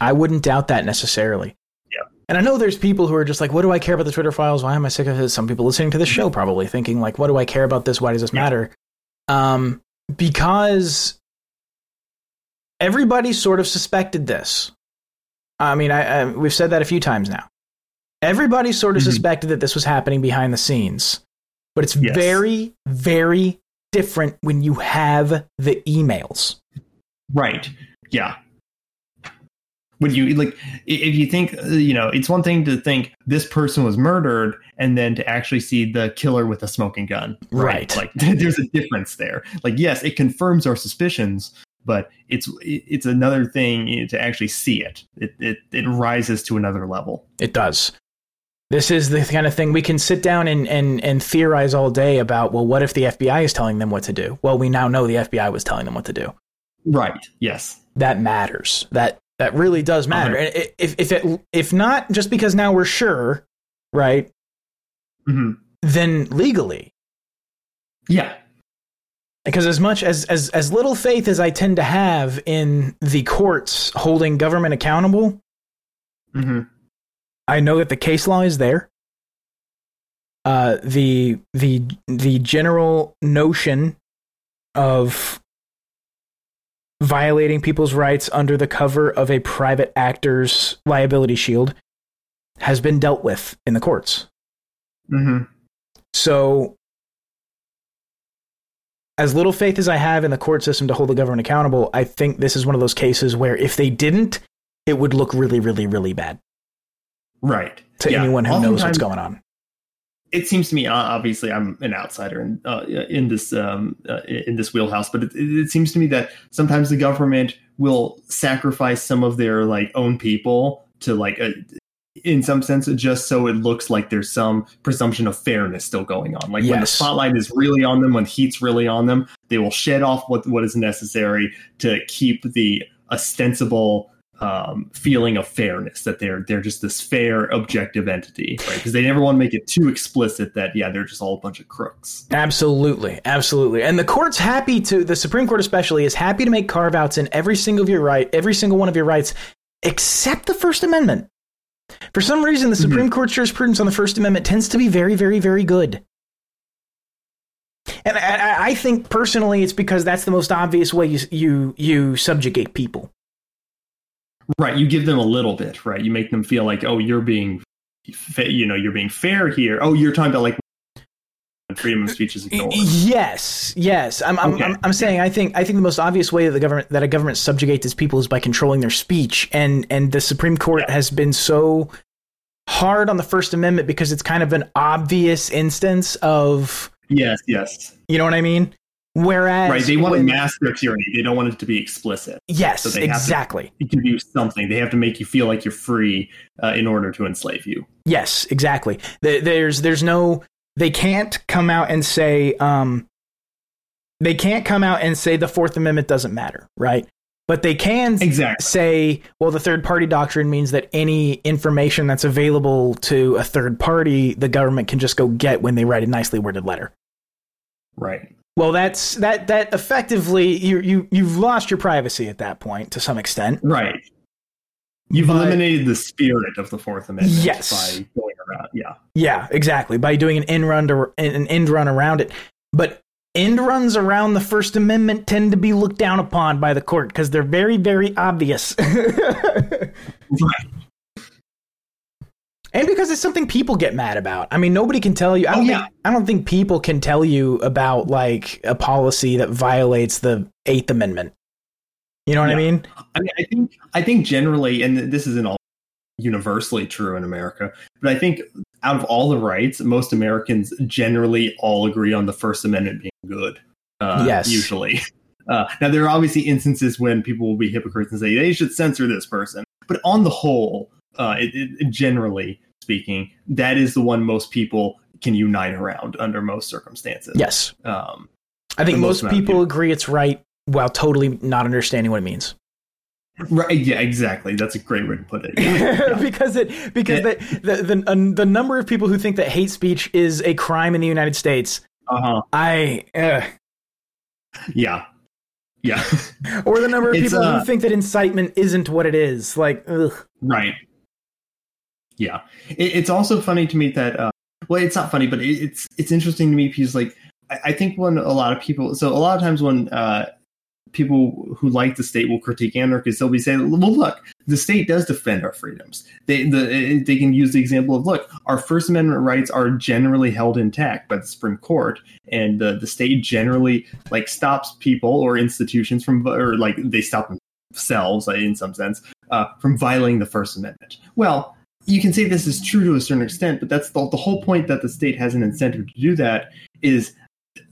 I wouldn't doubt that necessarily. Yeah, and I know there's people who are just like, "What do I care about the Twitter Files? Why am I sick of this?" Some people listening to this show probably thinking like, "What do I care about this? Why does this yeah. matter?" Um, because everybody sort of suspected this. I mean, I, I, we've said that a few times now. Everybody sort of mm-hmm. suspected that this was happening behind the scenes, but it's yes. very, very different when you have the emails. Right. Yeah. Would you like if you think, you know, it's one thing to think this person was murdered and then to actually see the killer with a smoking gun. Right. Right. Like there's a difference there. Like, yes, it confirms our suspicions, but it's it's another thing to actually see it. It it, it rises to another level. It does. This is the kind of thing we can sit down and, and, and theorize all day about. Well, what if the F B I is telling them what to do? Well, we now know the F B I was telling them what to do. Right. Yes. That matters. That. That really does matter. And okay. if if it if not, just because now we're sure, right? Mm-hmm. Then legally, yeah. Because as much as, as as little faith as I tend to have in the courts holding government accountable, mm-hmm. I know that the case law is there. Uh, the the the general notion of violating people's rights under the cover of a private actor's liability shield has been dealt with in the courts. Mm-hmm. So as little faith as I have in the court system to hold the government accountable, I think this is one of those cases where if they didn't, it would look really, really, really bad. Right. To yeah. anyone who Oftentimes, knows what's going on. It seems to me, obviously, I'm an outsider in uh, in this um, uh, in this wheelhouse, but it, it seems to me that sometimes the government will sacrifice some of their like own people to like, a, in some sense, just so it looks like there's some presumption of fairness still going on. Like yes. when the spotlight is really on them, when heat's really on them, they will shed off what what is necessary to keep the ostensible Um, feeling of fairness that they're they're just this fair, objective entity, right? Because they never want to make it too explicit that yeah, they're just all a bunch of crooks. Absolutely, absolutely. And the court's happy to, the Supreme Court especially, is happy to make carve outs in every single of your right, every single one of your rights, except the First Amendment. For some reason, the Supreme mm-hmm. Court's jurisprudence on the First Amendment tends to be very, very, very good. And I, I think personally, it's because that's the most obvious way you you you subjugate people. Right. You give them a little bit. Right. You make them feel like, oh, you're being, you know, you're being fair here. Oh, you're talking about like freedom of speech is ignored. Yes. Yes. I'm I'm, okay. I'm I'm saying I think I think the most obvious way that the government that a government subjugates its people is by controlling their speech. And and the Supreme Court yeah. has been so hard on the First Amendment because it's kind of an obvious instance of. Yes. Yes. You know what I mean? Whereas right, they want to mask their tyranny. They don't want it to be explicit. Yes, so they exactly. have to do something. They have to make you feel like you're free uh, in order to enslave you. Yes, exactly. There's, there's no. They can't come out and say. Um, they can't come out and say the Fourth Amendment doesn't matter, right? But they can exactly. say, well, the third party doctrine means that any information that's available to a third party, the government can just go get when they write a nicely worded letter. Right. Well, that's that that effectively you you you've lost your privacy at that point to some extent. Right. You've but, eliminated the spirit of the Fourth Amendment yes. by going around. Yeah. Yeah, exactly. By doing an end run to, an end run around it. But end runs around the First Amendment tend to be looked down upon by the court because they're very, very obvious. Right. And because it's something people get mad about. I mean, nobody can tell you. I don't, oh, yeah. think, I don't think people can tell you about, like, a policy that violates the Eighth Amendment. You know what yeah. I mean? I mean, I think, I think generally, and this isn't all universally true in America, but I think out of all the rights, most Americans generally all agree on the First Amendment being good. Uh, yes. Usually. Uh, now, there are obviously instances when people will be hypocrites and say, they should censor this person. But on the whole... Uh, it, it, generally speaking, that is the one most people can unite around under most circumstances. Yes. Um, I think most, most people agree it's right while totally not understanding what it means. Right. Yeah, exactly. That's a great way to put it. Yeah. Yeah. because it because it, the, the, the, uh, the number of people who think that hate speech is a crime in the United States. Uh-huh. I. Uh, yeah. Yeah. Or the number of it's, people uh, who think that incitement isn't what it is. Like, ugh. Right. Yeah, it, it's also funny to me that uh, well, it's not funny, but it, it's it's interesting to me because like I, I think when a lot of people so a lot of times when uh, people who like the state will critique anarchists. They'll be saying, well, look, the state does defend our freedoms. They the, they can use the example of, look, our First Amendment rights are generally held intact by the Supreme Court, and the, the state generally like stops people or institutions from, or like they stop themselves in some sense uh, from violating the First Amendment. Well, you can say this is true to a certain extent, but that's the, the whole point, that the state has an incentive to do that is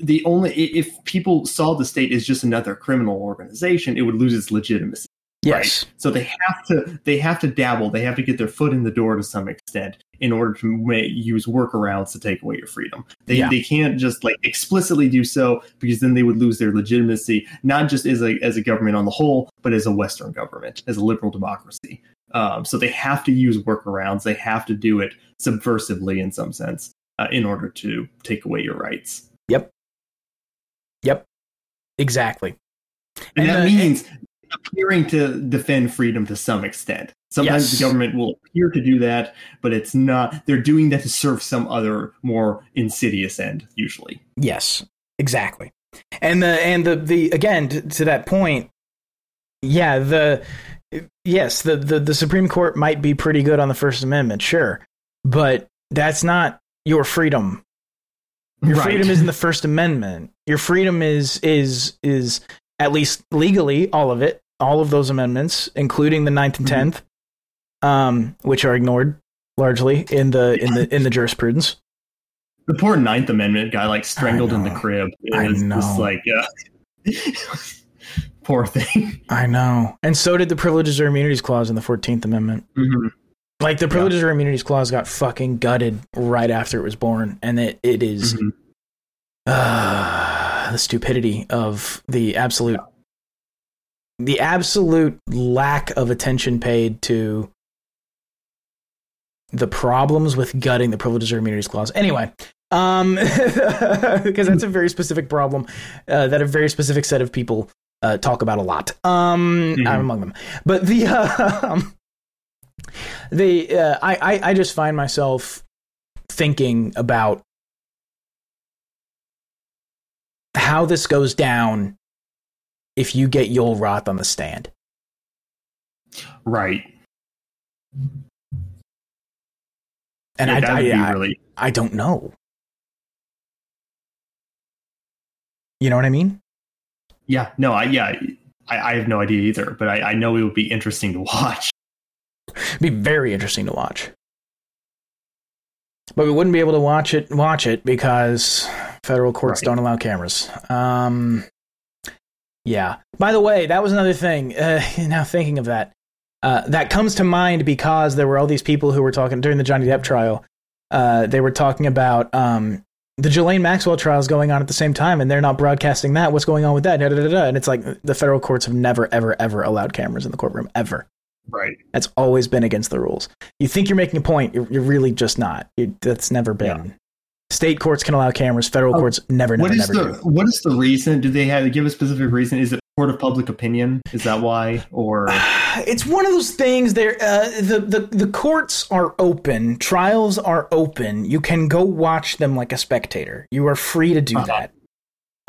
the only, if people saw the state as just another criminal organization, it would lose its legitimacy. Yes. Right? So they have to, they have to dabble. They have to get their foot in the door to some extent in order to ma- use workarounds to take away your freedom. They yeah. they can't just like explicitly do so, because then they would lose their legitimacy, not just as a as a government on the whole, but as a Western government, as a liberal democracy. Um, so they have to use workarounds. They have to do it subversively in some sense uh, in order to take away your rights. Yep. Yep. Exactly. And, and that uh, means appearing to defend freedom to some extent. Sometimes yes. the government will appear to do that, but it's not. They're doing that to serve some other more insidious end, usually. Yes, exactly. And the and the, the again to, to that point, yeah, the yes, the, the the Supreme Court might be pretty good on the First Amendment, sure, but that's not your freedom. Your right. freedom isn't the First Amendment. Your freedom is is is at least legally all of it, all of those amendments, including the ninth and tenth, mm-hmm. um, which are ignored largely in the in the in the jurisprudence. The poor Ninth Amendment guy, like strangled in the crib. It I was, know. Just like uh, poor thing. I know. And so did the privileges or immunities clause in the Fourteenth Amendment. Mm-hmm. Like, the privileges yeah. or immunities clause got fucking gutted right after it was born, and it, it is mm-hmm. uh, the stupidity of the absolute, yeah. the absolute lack of attention paid to the problems with gutting the privileges or immunities clause. Anyway, um, because that's a very specific problem uh, that a very specific set of people uh, talk about a lot. Um, mm-hmm. I'm among them, but the. Uh, They, uh, I, I, I just find myself thinking about how this goes down if you get Yoel Roth on the stand. Right. And yeah, I, I, I, really... I don't know. You know what I mean? Yeah, no, I, yeah, I, I have no idea either, but I, I know it would be interesting to watch. It'd be very interesting to watch, but we wouldn't be able to watch it. Watch it because federal courts right. don't allow cameras. Um, yeah. By the way, that was another thing. Uh, now thinking of that, uh, that comes to mind because there were all these people who were talking during the Johnny Depp trial. Uh, they were talking about um, the Ghislaine Maxwell trials going on at the same time, and they're not broadcasting that. What's going on with that? Da, da, da, da. And it's like the federal courts have never, ever, ever allowed cameras in the courtroom ever. Right. That's always been against the rules. You think you're making a point. You're, you're really just not. You, that's never been. Yeah. State courts can allow cameras. Federal oh, courts never, never, never the, do. What is the reason? Do they have to give a specific reason? Is it court of public opinion? Is that why? Or it's one of those things. There, uh, the, the, the courts are open. Trials are open. You can go watch them like a spectator. You are free to do uh-huh. that.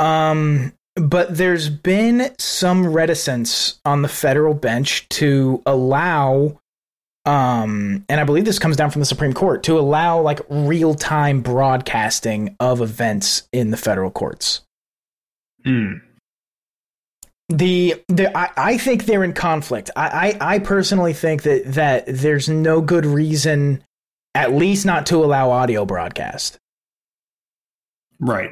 Um. But there's been some reticence on the federal bench to allow, um, and I believe this comes down from the Supreme Court, to allow like real-time broadcasting of events in the federal courts. Mm. The, the I, I think they're in conflict. I, I, I personally think that, that there's no good reason, at least not to allow audio broadcast. Right.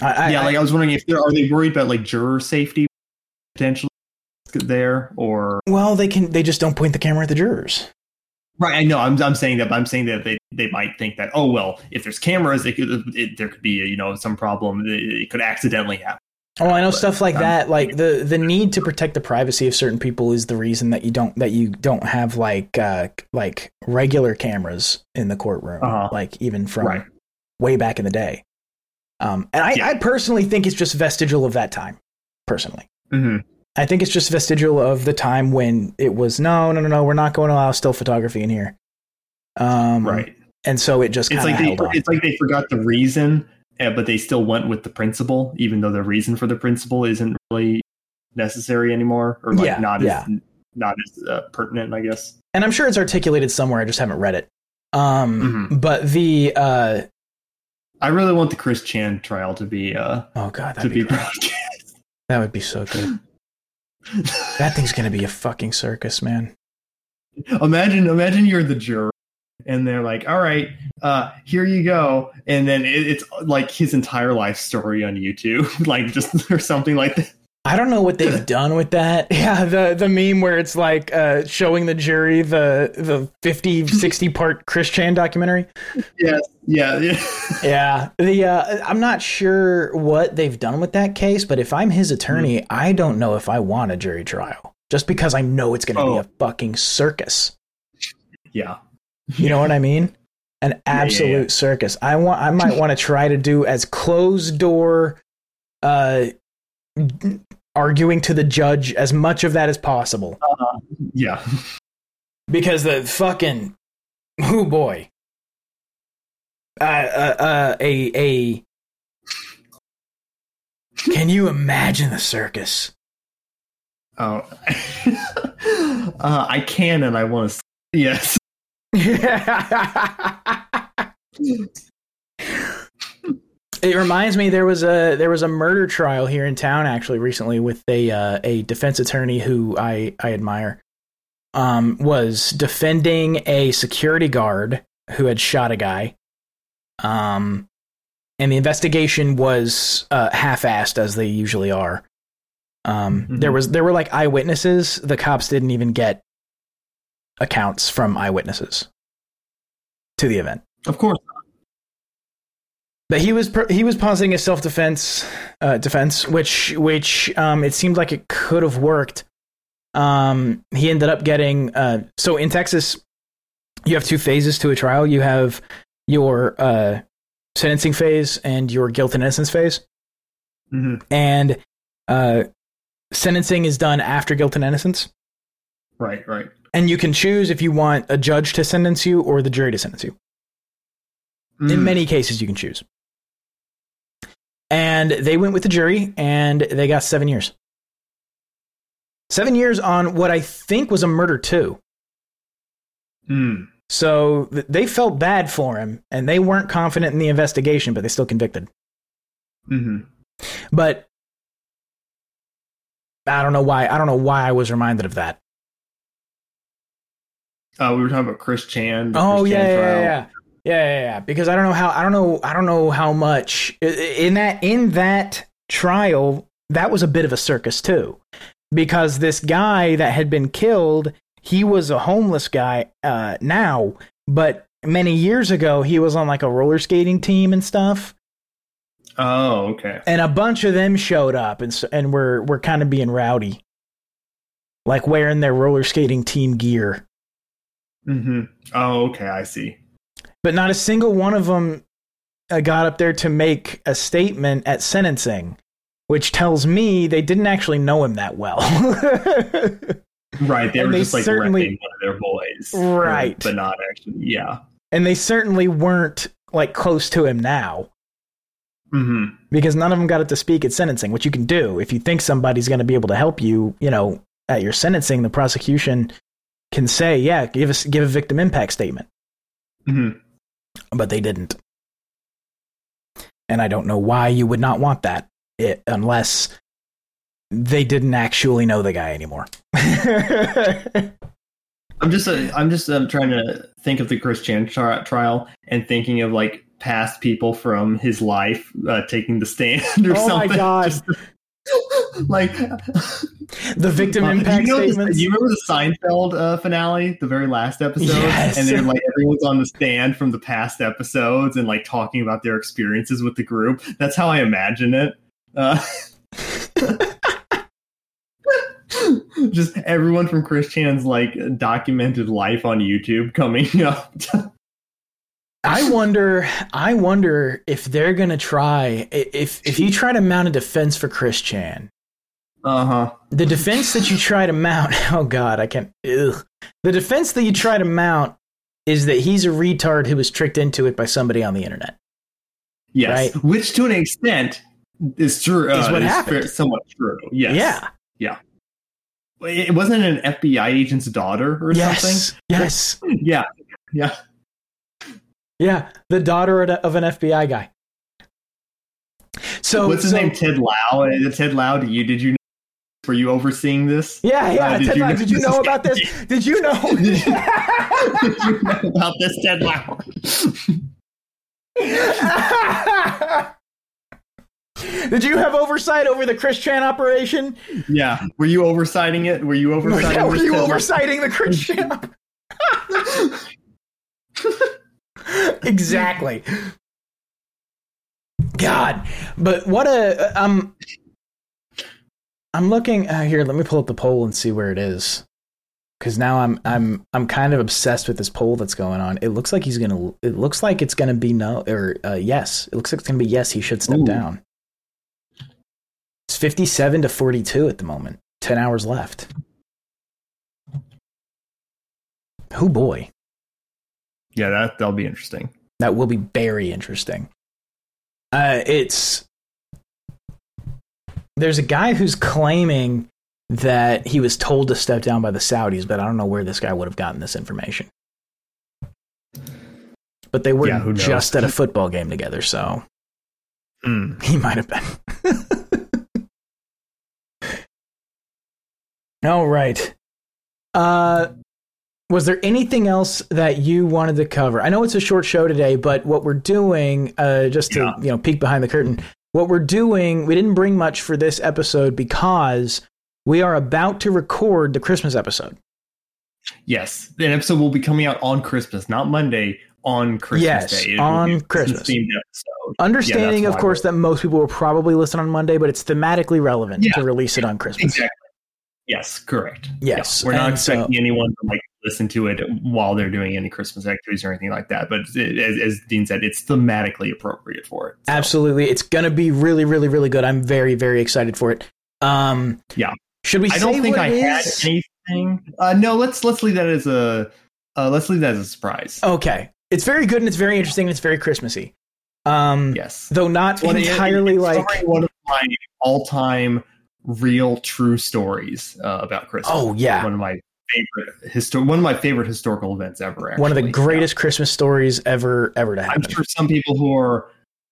I, yeah, I, like I was wondering if they're, are they worried about like juror safety potentially there, or well, they can they just don't point the camera at the jurors. Right, I know. I'm I'm saying that. I'm saying that they, they might think that oh well, if there's cameras, it could it, there could be a, you know some problem. It, it could accidentally happen. Oh, I know but stuff like I'm, that. Like the, the need to protect the privacy of certain people is the reason that you don't that you don't have like uh, like regular cameras in the courtroom, uh-huh. like even from right. way back in the day. Um, and I, yeah. I personally think it's just vestigial of that time, personally. Mm-hmm. I think it's just vestigial of the time when it was, no, no, no, no, we're not going to allow still photography in here. Um, right. And so it just kind of like held they, on. It's like they forgot the reason, but they still went with the principle, even though the reason for the principle isn't really necessary anymore, or like yeah, not yeah. as not as uh, pertinent, I guess. And I'm sure it's articulated somewhere. I just haven't read it. Um, mm-hmm. But the uh, I really want the Chris Chan trial to be uh, oh god that'd to be, be broadcast. That would be so good. That thing's gonna be a fucking circus, man. Imagine, imagine you're the juror. And they're like, all right, uh, here you go. And then it, it's like his entire life story on YouTube, like just or something like that. I don't know what they've done with that. Yeah, the the meme where it's like uh, showing the jury the the fifty, sixty part Chris Chan documentary. Yes, yeah, yeah. yeah. The uh, I'm not sure what they've done with that case, but if I'm his attorney, mm-hmm. I don't know if I want a jury trial just because I know it's going to oh. be a fucking circus. Yeah. You know what I mean? An absolute yeah, yeah, yeah. circus. I want. I might want to try to do as closed door, uh, arguing to the judge as much of that as possible. Uh, yeah, because the fucking oh boy, uh, uh, uh, a a. Can you imagine the circus? Oh, uh, I can, and I want to. Yes. It reminds me there was a there was a murder trial here in town actually recently with a uh, a defense attorney who I I admire um was defending a security guard who had shot a guy um and the investigation was uh, half-assed as they usually are um mm-hmm. there was there were like eyewitnesses. The cops didn't even get accounts from eyewitnesses to the event, of course. But he was he was positing a self-defense uh, defense, which which um, it seemed like it could have worked. Um, he ended up getting uh, so in Texas, you have two phases to a trial. You have your uh, sentencing phase and your guilt and innocence phase, mm-hmm. and uh, sentencing is done after guilt and innocence. Right, right. And you can choose if you want a judge to sentence you or the jury to sentence you. Mm. In many cases, you can choose. And they went with the jury, and they got seven years. Seven years on what I think was a murder, too. Mm. So th- they felt bad for him, and they weren't confident in the investigation, but they still convicted. Mm-hmm. But I don't know why. I don't know why I was reminded of that. Uh, we were talking about Chris Chan. Oh Chris yeah, Chan yeah, yeah, yeah, yeah, yeah. Because I don't know how I don't know I don't know how much in that in that trial that was a bit of a circus too, because this guy that had been killed, he was a homeless guy uh, now, but many years ago he was on like a roller skating team and stuff. Oh, okay. And a bunch of them showed up and and were were kind of being rowdy, like wearing their roller skating team gear. Mm-hmm. Oh, okay, I see. But not a single one of them uh, got up there to make a statement at sentencing, which tells me they didn't actually know him that well. Right, they and were they just like repping one of their boys. Right. But not actually, yeah. And they certainly weren't like close to him now. Mm-hmm. Because none of them got up to speak at sentencing, which you can do. If you think somebody's going to be able to help you, you know, at your sentencing, the prosecution can say, yeah, give us give a victim impact statement. Mm-hmm. But they didn't. And I don't know why you would not want that it, unless they didn't actually know the guy anymore. I'm just uh, I'm just um, trying to think of the Chris Chan tri- trial and thinking of like past people from his life uh, taking the stand or oh something. Oh my God. Like the victim impact you know, statements. You remember the Seinfeld uh, finale, the very last episode, yes. And then like everyone's on the stand from the past episodes and like talking about their experiences with the group. That's how I imagine it. Uh, just everyone from Chris Chan's like documented life on YouTube coming up. I wonder. I wonder if they're gonna try. If if you try to mount a defense for Chris Chan, uh huh. The defense that you try to mount. Oh God, I can't. Ugh. The defense that you try to mount is that he's a retard who was tricked into it by somebody on the internet. Yes, right? Which to an extent is true. Uh, is what is happened. Somewhat true. Yes. Yeah. Yeah. It wasn't an F B I agent's daughter or yes. something. Yes. Yeah. Yeah. Yeah. The daughter of an F B I guy. So what's his so, name? Ted Lieu. Ted Lieu. Did you did you know? Were you overseeing this? Yeah. Yeah. Uh, did, Ted you Lieu, did you know about this? Did you know? Did you know about this, Ted Lieu? Did you have oversight over the Chris Chan operation? Yeah. Were you oversighting it? Were you oversighting? Yeah, were you oversighting the Chris Chan? Exactly. God, but what a um. I'm looking uh, here. Let me pull up the poll and see where it is, because now I'm I'm I'm kind of obsessed with this poll that's going on. It looks like he's gonna. It looks like it's gonna be no or uh, yes. It looks like it's gonna be yes. He should step Ooh. down. It's fifty-seven to forty-two at the moment. Ten hours left. Oh boy. Yeah, that that'll be interesting. That will be very interesting. Uh, it's there's a guy who's claiming that he was told to step down by the Saudis, but I don't know where this guy would have gotten this information. But they were yeah, just at a football game together, so mm. he might have been. All right. Uh, was there anything else that you wanted to cover? I know it's a short show today, but what we're doing, uh, just yeah. to you know, peek behind the curtain, what we're doing, we didn't bring much for this episode because we are about to record the Christmas episode. Yes, the episode will be coming out on Christmas, not Monday, on Christmas yes, Day. Yes, on Christmas. Christmas-themed episode. Understanding, yeah, of course, that most people will probably listen on Monday, but it's thematically relevant yeah, to release it on Christmas. Exactly. Yes, correct. Yes. Yeah. We're not and expecting so, anyone to like listen to it while they're doing any Christmas activities or anything like that. But it, as, as Dean said, it's thematically appropriate for it. So. Absolutely. It's going to be really, really, really good. I'm very, very excited for it. Um, yeah. Should we I say don't think what I it had is? anything. Uh, no, let's let's leave that as a uh, let's leave that as a surprise. OK, it's very good and it's very interesting. And it's very Christmassy. Um, yes. Though not well, entirely it, it's like one of my all time real true stories uh, about Christmas. Oh yeah, one of my favorite histo- one of my favorite historical events ever. Actually. One of the greatest yeah. Christmas stories ever, ever to happen. I'm sure some people who are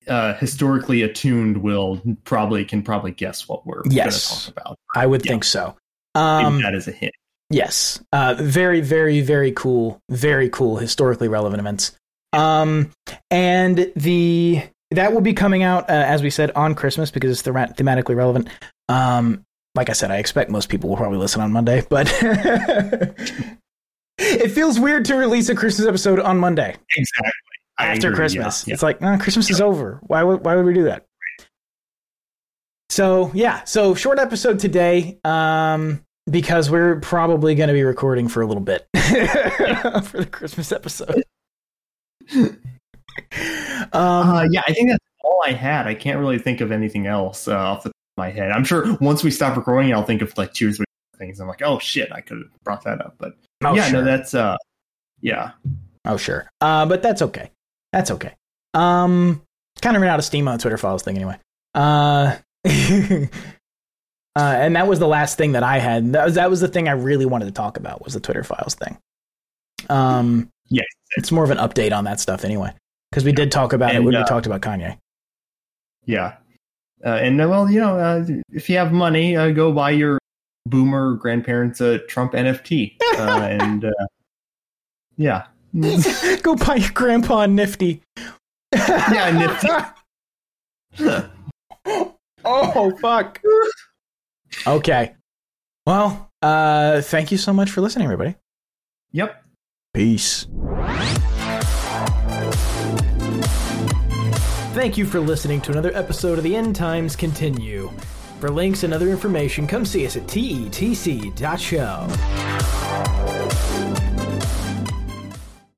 uh, historically attuned will probably can probably guess what we're yes. going to talk about. I would yeah. think so. Um, Maybe that is a hint. Yes, uh, very, very, very cool, very cool historically relevant events. Um, and the that will be coming out uh, as we said on Christmas because it's themat- thematically relevant. Um, like I said, I expect most people will probably listen on Monday, but it feels weird to release a Christmas episode on Monday. Exactly. I after agree, Christmas. Yeah, yeah. It's like, no, Christmas yeah. is over. Why would, why would we do that? So yeah. So short episode today, um, because we're probably going to be recording for a little bit for the Christmas episode. um, uh, yeah, I think that's all I had. I can't really think of anything else uh, off the my head. I'm sure once we stop recording, I'll think of like two or three things. I'm like, oh shit, I could have brought that up, but oh, yeah, sure. no, that's uh, yeah, oh sure, uh, but that's okay, that's okay. Um, kind of ran out of steam on Twitter Files thing anyway. Uh, uh, and that was the last thing that I had. That was that was the thing I really wanted to talk about was the Twitter Files thing. Um, yeah, it's more of an update on that stuff anyway, because we did talk about and, it when uh, we talked about Kanye. Yeah. Uh, and, uh, well, you know, uh, if you have money, uh, go buy your boomer grandparents a Trump N F T. Uh, and, uh, yeah. Go buy your grandpa a Nifty. Yeah, Nifty. Oh, fuck. Okay. Well, uh, thank you so much for listening, everybody. Yep. Peace. Thank you for listening to another episode of The End Times Continue. For links and other information, come see us at T E T C dot show.